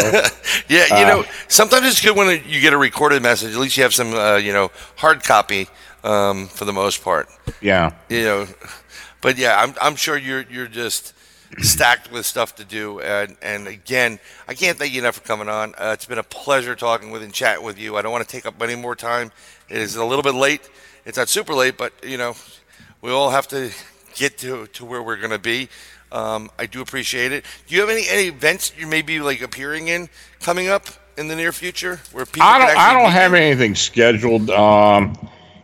yeah, you uh, know, sometimes it's good when you get a recorded message. At least you have some, uh, you know, hard copy um, for the most part. Yeah, you know, but yeah, I'm I'm sure you're you're just stacked with stuff to do. And, and again, I can't thank you enough for coming on. Uh, it's been a pleasure talking with and chatting with you. I don't want to take up any more time. It is a little bit late. It's not super late, but you know, we all have to get to, to where we're going to be. Um, I do appreciate it. Do you have any, any events you may be like appearing in coming up in the near future? Where people I don't, I don't have anything scheduled. Um,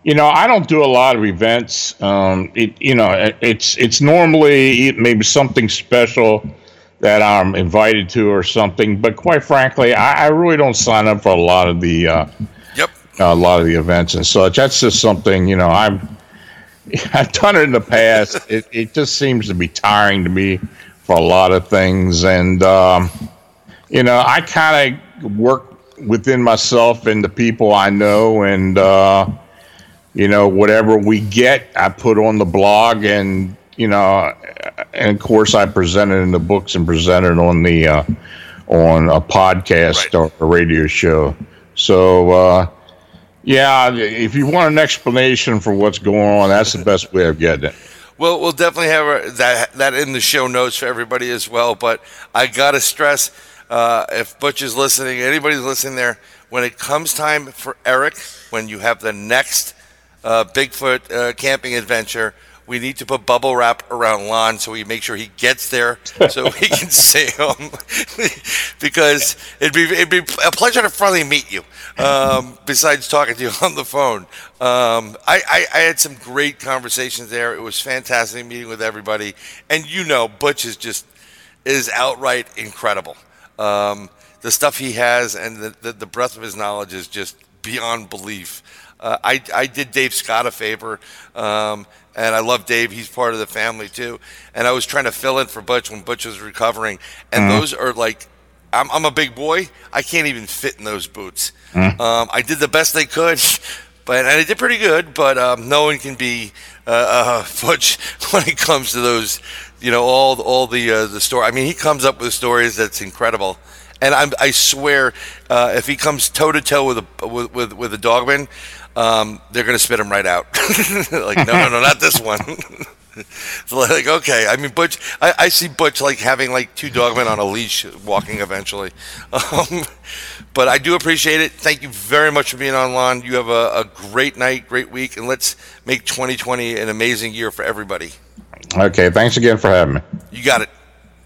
you know, I don't do a lot of events. Um, it, you know, it, it's it's normally maybe something special that I'm invited to or something. But quite frankly, I, I really don't sign up for a lot of the uh, yep a lot of the events and such. That's just something, you know, I'm. I've done it in the past. It it just seems to be tiring to me for a lot of things. And, um, you know, I kind of work within myself and the people I know. And, uh, you know, whatever we get, I put on the blog. And, you know, and, of course, I present it in the books and present it on, the, uh, on a podcast right. or a radio show. So, uh yeah, if you want an explanation for what's going on, that's the best way of getting it. Well, we'll definitely have that that in the show notes for everybody as well. But I gotta stress, uh, if Butch is listening, anybody's listening there, when it comes time for Eric, when you have the next uh, Bigfoot uh, camping adventure, we need to put bubble wrap around Lon so we make sure he gets there so we can see him. Because it'd be it'd be a pleasure to finally meet you, um, besides talking to you on the phone. Um, I, I, I had some great conversations there. It was fantastic meeting with everybody. And you know, Butch is just is outright incredible. Um, the stuff he has and the, the, the breadth of his knowledge is just beyond belief. Uh, I, I did Dave Scott a favor, um, and I love Dave. He's part of the family, too. And I was trying to fill in for Butch when Butch was recovering. And mm. those are like, I'm, I'm a big boy. I can't even fit in those boots. Mm. Um, I did the best they could, but and I did pretty good. But um, no one can be uh, uh, Butch when it comes to those, you know, all, all the, uh, the story. I mean, he comes up with stories that's incredible. And I'm, I swear, uh, if he comes toe-to-toe with a, with, with, with a dogman, Um, they're going to spit him right out. Like, no, no, no, not this one. It's like, okay. I mean, Butch, I, I see Butch like having like two dogmen on a leash walking eventually. Um, but I do appreciate it. Thank you very much for being on, Lon. You have a, a great night, great week, and let's make twenty twenty an amazing year for everybody. Okay. Thanks again for having me. You got it.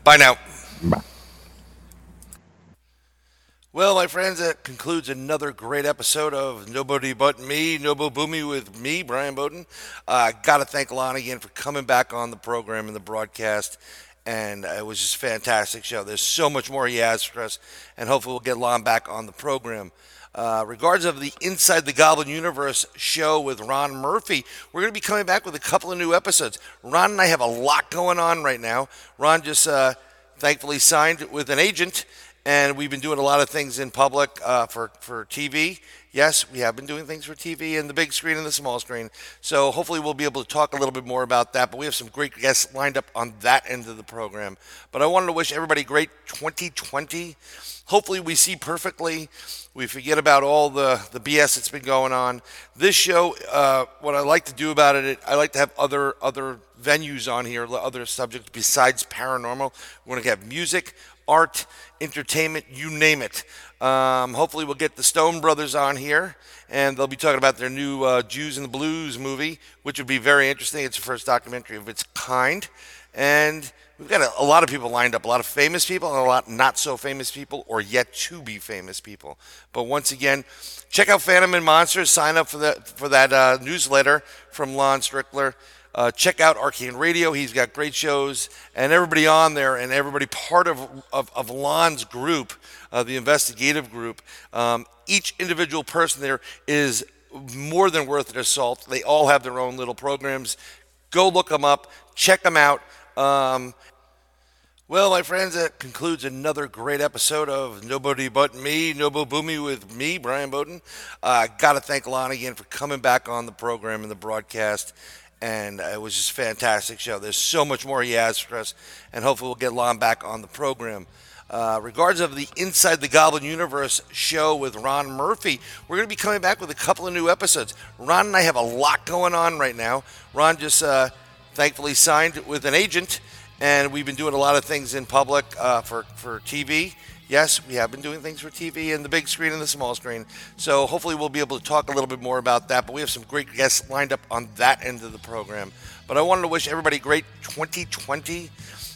Bye now. Bye. Well, my friends, that concludes another great episode of Nobody But Me, Nobo Boomy with me, Brian Bowden. I uh, got to thank Lon again for coming back on the program and the broadcast, and it was just a fantastic show. There's so much more he has for us, and hopefully we'll get Lon back on the program. Uh, regards of the Inside the Goblin Universe show with Ron Murphy, we're going to be coming back with a couple of new episodes. Ron and I have a lot going on right now. Ron just uh, thankfully signed with an agent. And we've been doing a lot of things in public uh, for, for T V. Yes, we have been doing things for T V and the big screen and the small screen. So hopefully we'll be able to talk a little bit more about that. But we have some great guests lined up on that end of the program. But I wanted to wish everybody great twenty twenty. Hopefully we see perfectly. We forget about all the, the B S that's been going on. This show, uh, what I like to do about it, I like to have other other venues on here, other subjects besides paranormal. We want to have music, art, entertainment, you name it. Um, hopefully we'll get the Stone Brothers on here, and they'll be talking about their new uh, Jews and the Blues movie, which would be very interesting. It's the first documentary of its kind. And we've got a, a lot of people lined up, a lot of famous people and a lot not so famous people or yet to be famous people. But once again, check out Phantom and Monsters. Sign up for, the, for that uh, newsletter from Lon Strickler. Uh, check out Arcane Radio. He's got great shows, and everybody on there and everybody part of, of, of Lon's group, uh, the investigative group, um, each individual person there is more than worth their salt. They all have their own little programs, Go look them up. Check them out. Um, well, my friends, that concludes another great episode of Nobody But Me, Nobo Boomy with me, Brian Bowden. I uh, got to thank Lon again for coming back on the program and the broadcast. And it was just a fantastic show. There's so much more he has for us. And hopefully we'll get Lon back on the program. Uh, regards of the Inside the Goblin Universe show with Ron Murphy, we're going to be coming back with a couple of new episodes. Ron and I have a lot going on right now. Ron just uh, thankfully signed with an agent, and we've been doing a lot of things in public uh, for, for T V. Yes, we have been doing things for T V and the big screen and the small screen. So hopefully we'll be able to talk a little bit more about that. But we have some great guests lined up on that end of the program. But I wanted to wish everybody a great twenty twenty.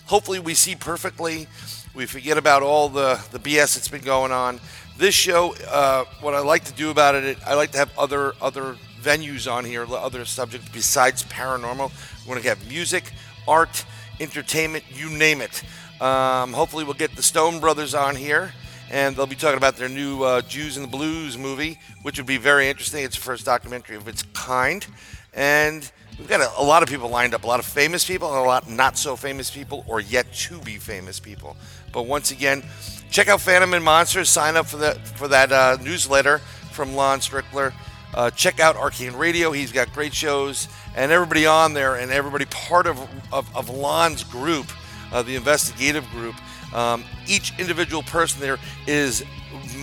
Hopefully we see perfectly. We forget about all the, the B S that's been going on. This show, uh, what I like to do about it, I like to have other other venues on here, other subjects besides paranormal. We're going to have music, art, entertainment, you name it. Um, hopefully we'll get the Stone Brothers on here, and they'll be talking about their new uh, Jews and the Blues movie, which would be very interesting. It's the first documentary of its kind. And we've got a, a lot of people lined up, a lot of famous people and a lot not so famous people or yet to be famous people. But once again, check out Phantom and Monsters. Sign up for that, for that uh, newsletter from Lon Strickler. Uh, check out Arcane Radio. He's got great shows. And everybody on there and everybody part of, of, of Lon's group, uh, the investigative group, um, each individual person there is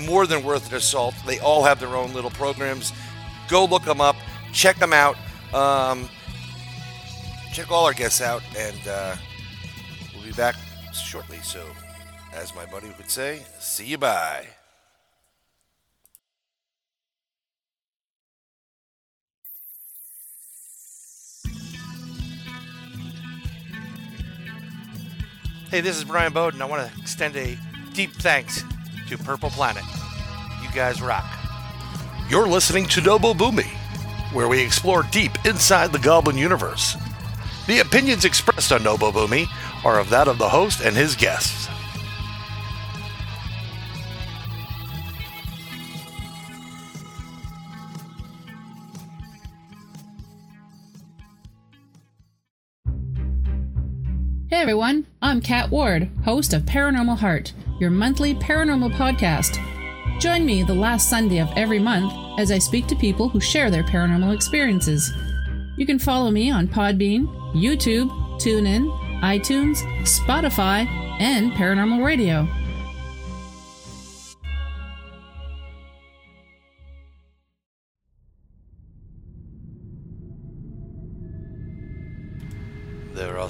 more than worth their salt. They all have their own little programs. Go look them up. Check them out. Um, check all our guests out, and uh, we'll be back shortly. So, as my buddy would say, see you bye. Hey, this is Brian Bowden. I want to extend a deep thanks to Purple Planet. You guys rock. You're listening to Nobo Boomy, where we explore deep inside the Goblin universe. The opinions expressed on Nobo Boomy are of that of the host and his guests. Hey everyone, I'm Kat Ward, host of Paranormal Heart, your monthly paranormal podcast. Join me the last Sunday of every month as I speak to people who share their paranormal experiences. You can follow me on Podbean, YouTube, TuneIn, iTunes, Spotify, and Paranormal Radio. There are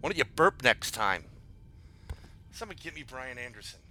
Why don't you burp next time? Someone get me Brian Anderson.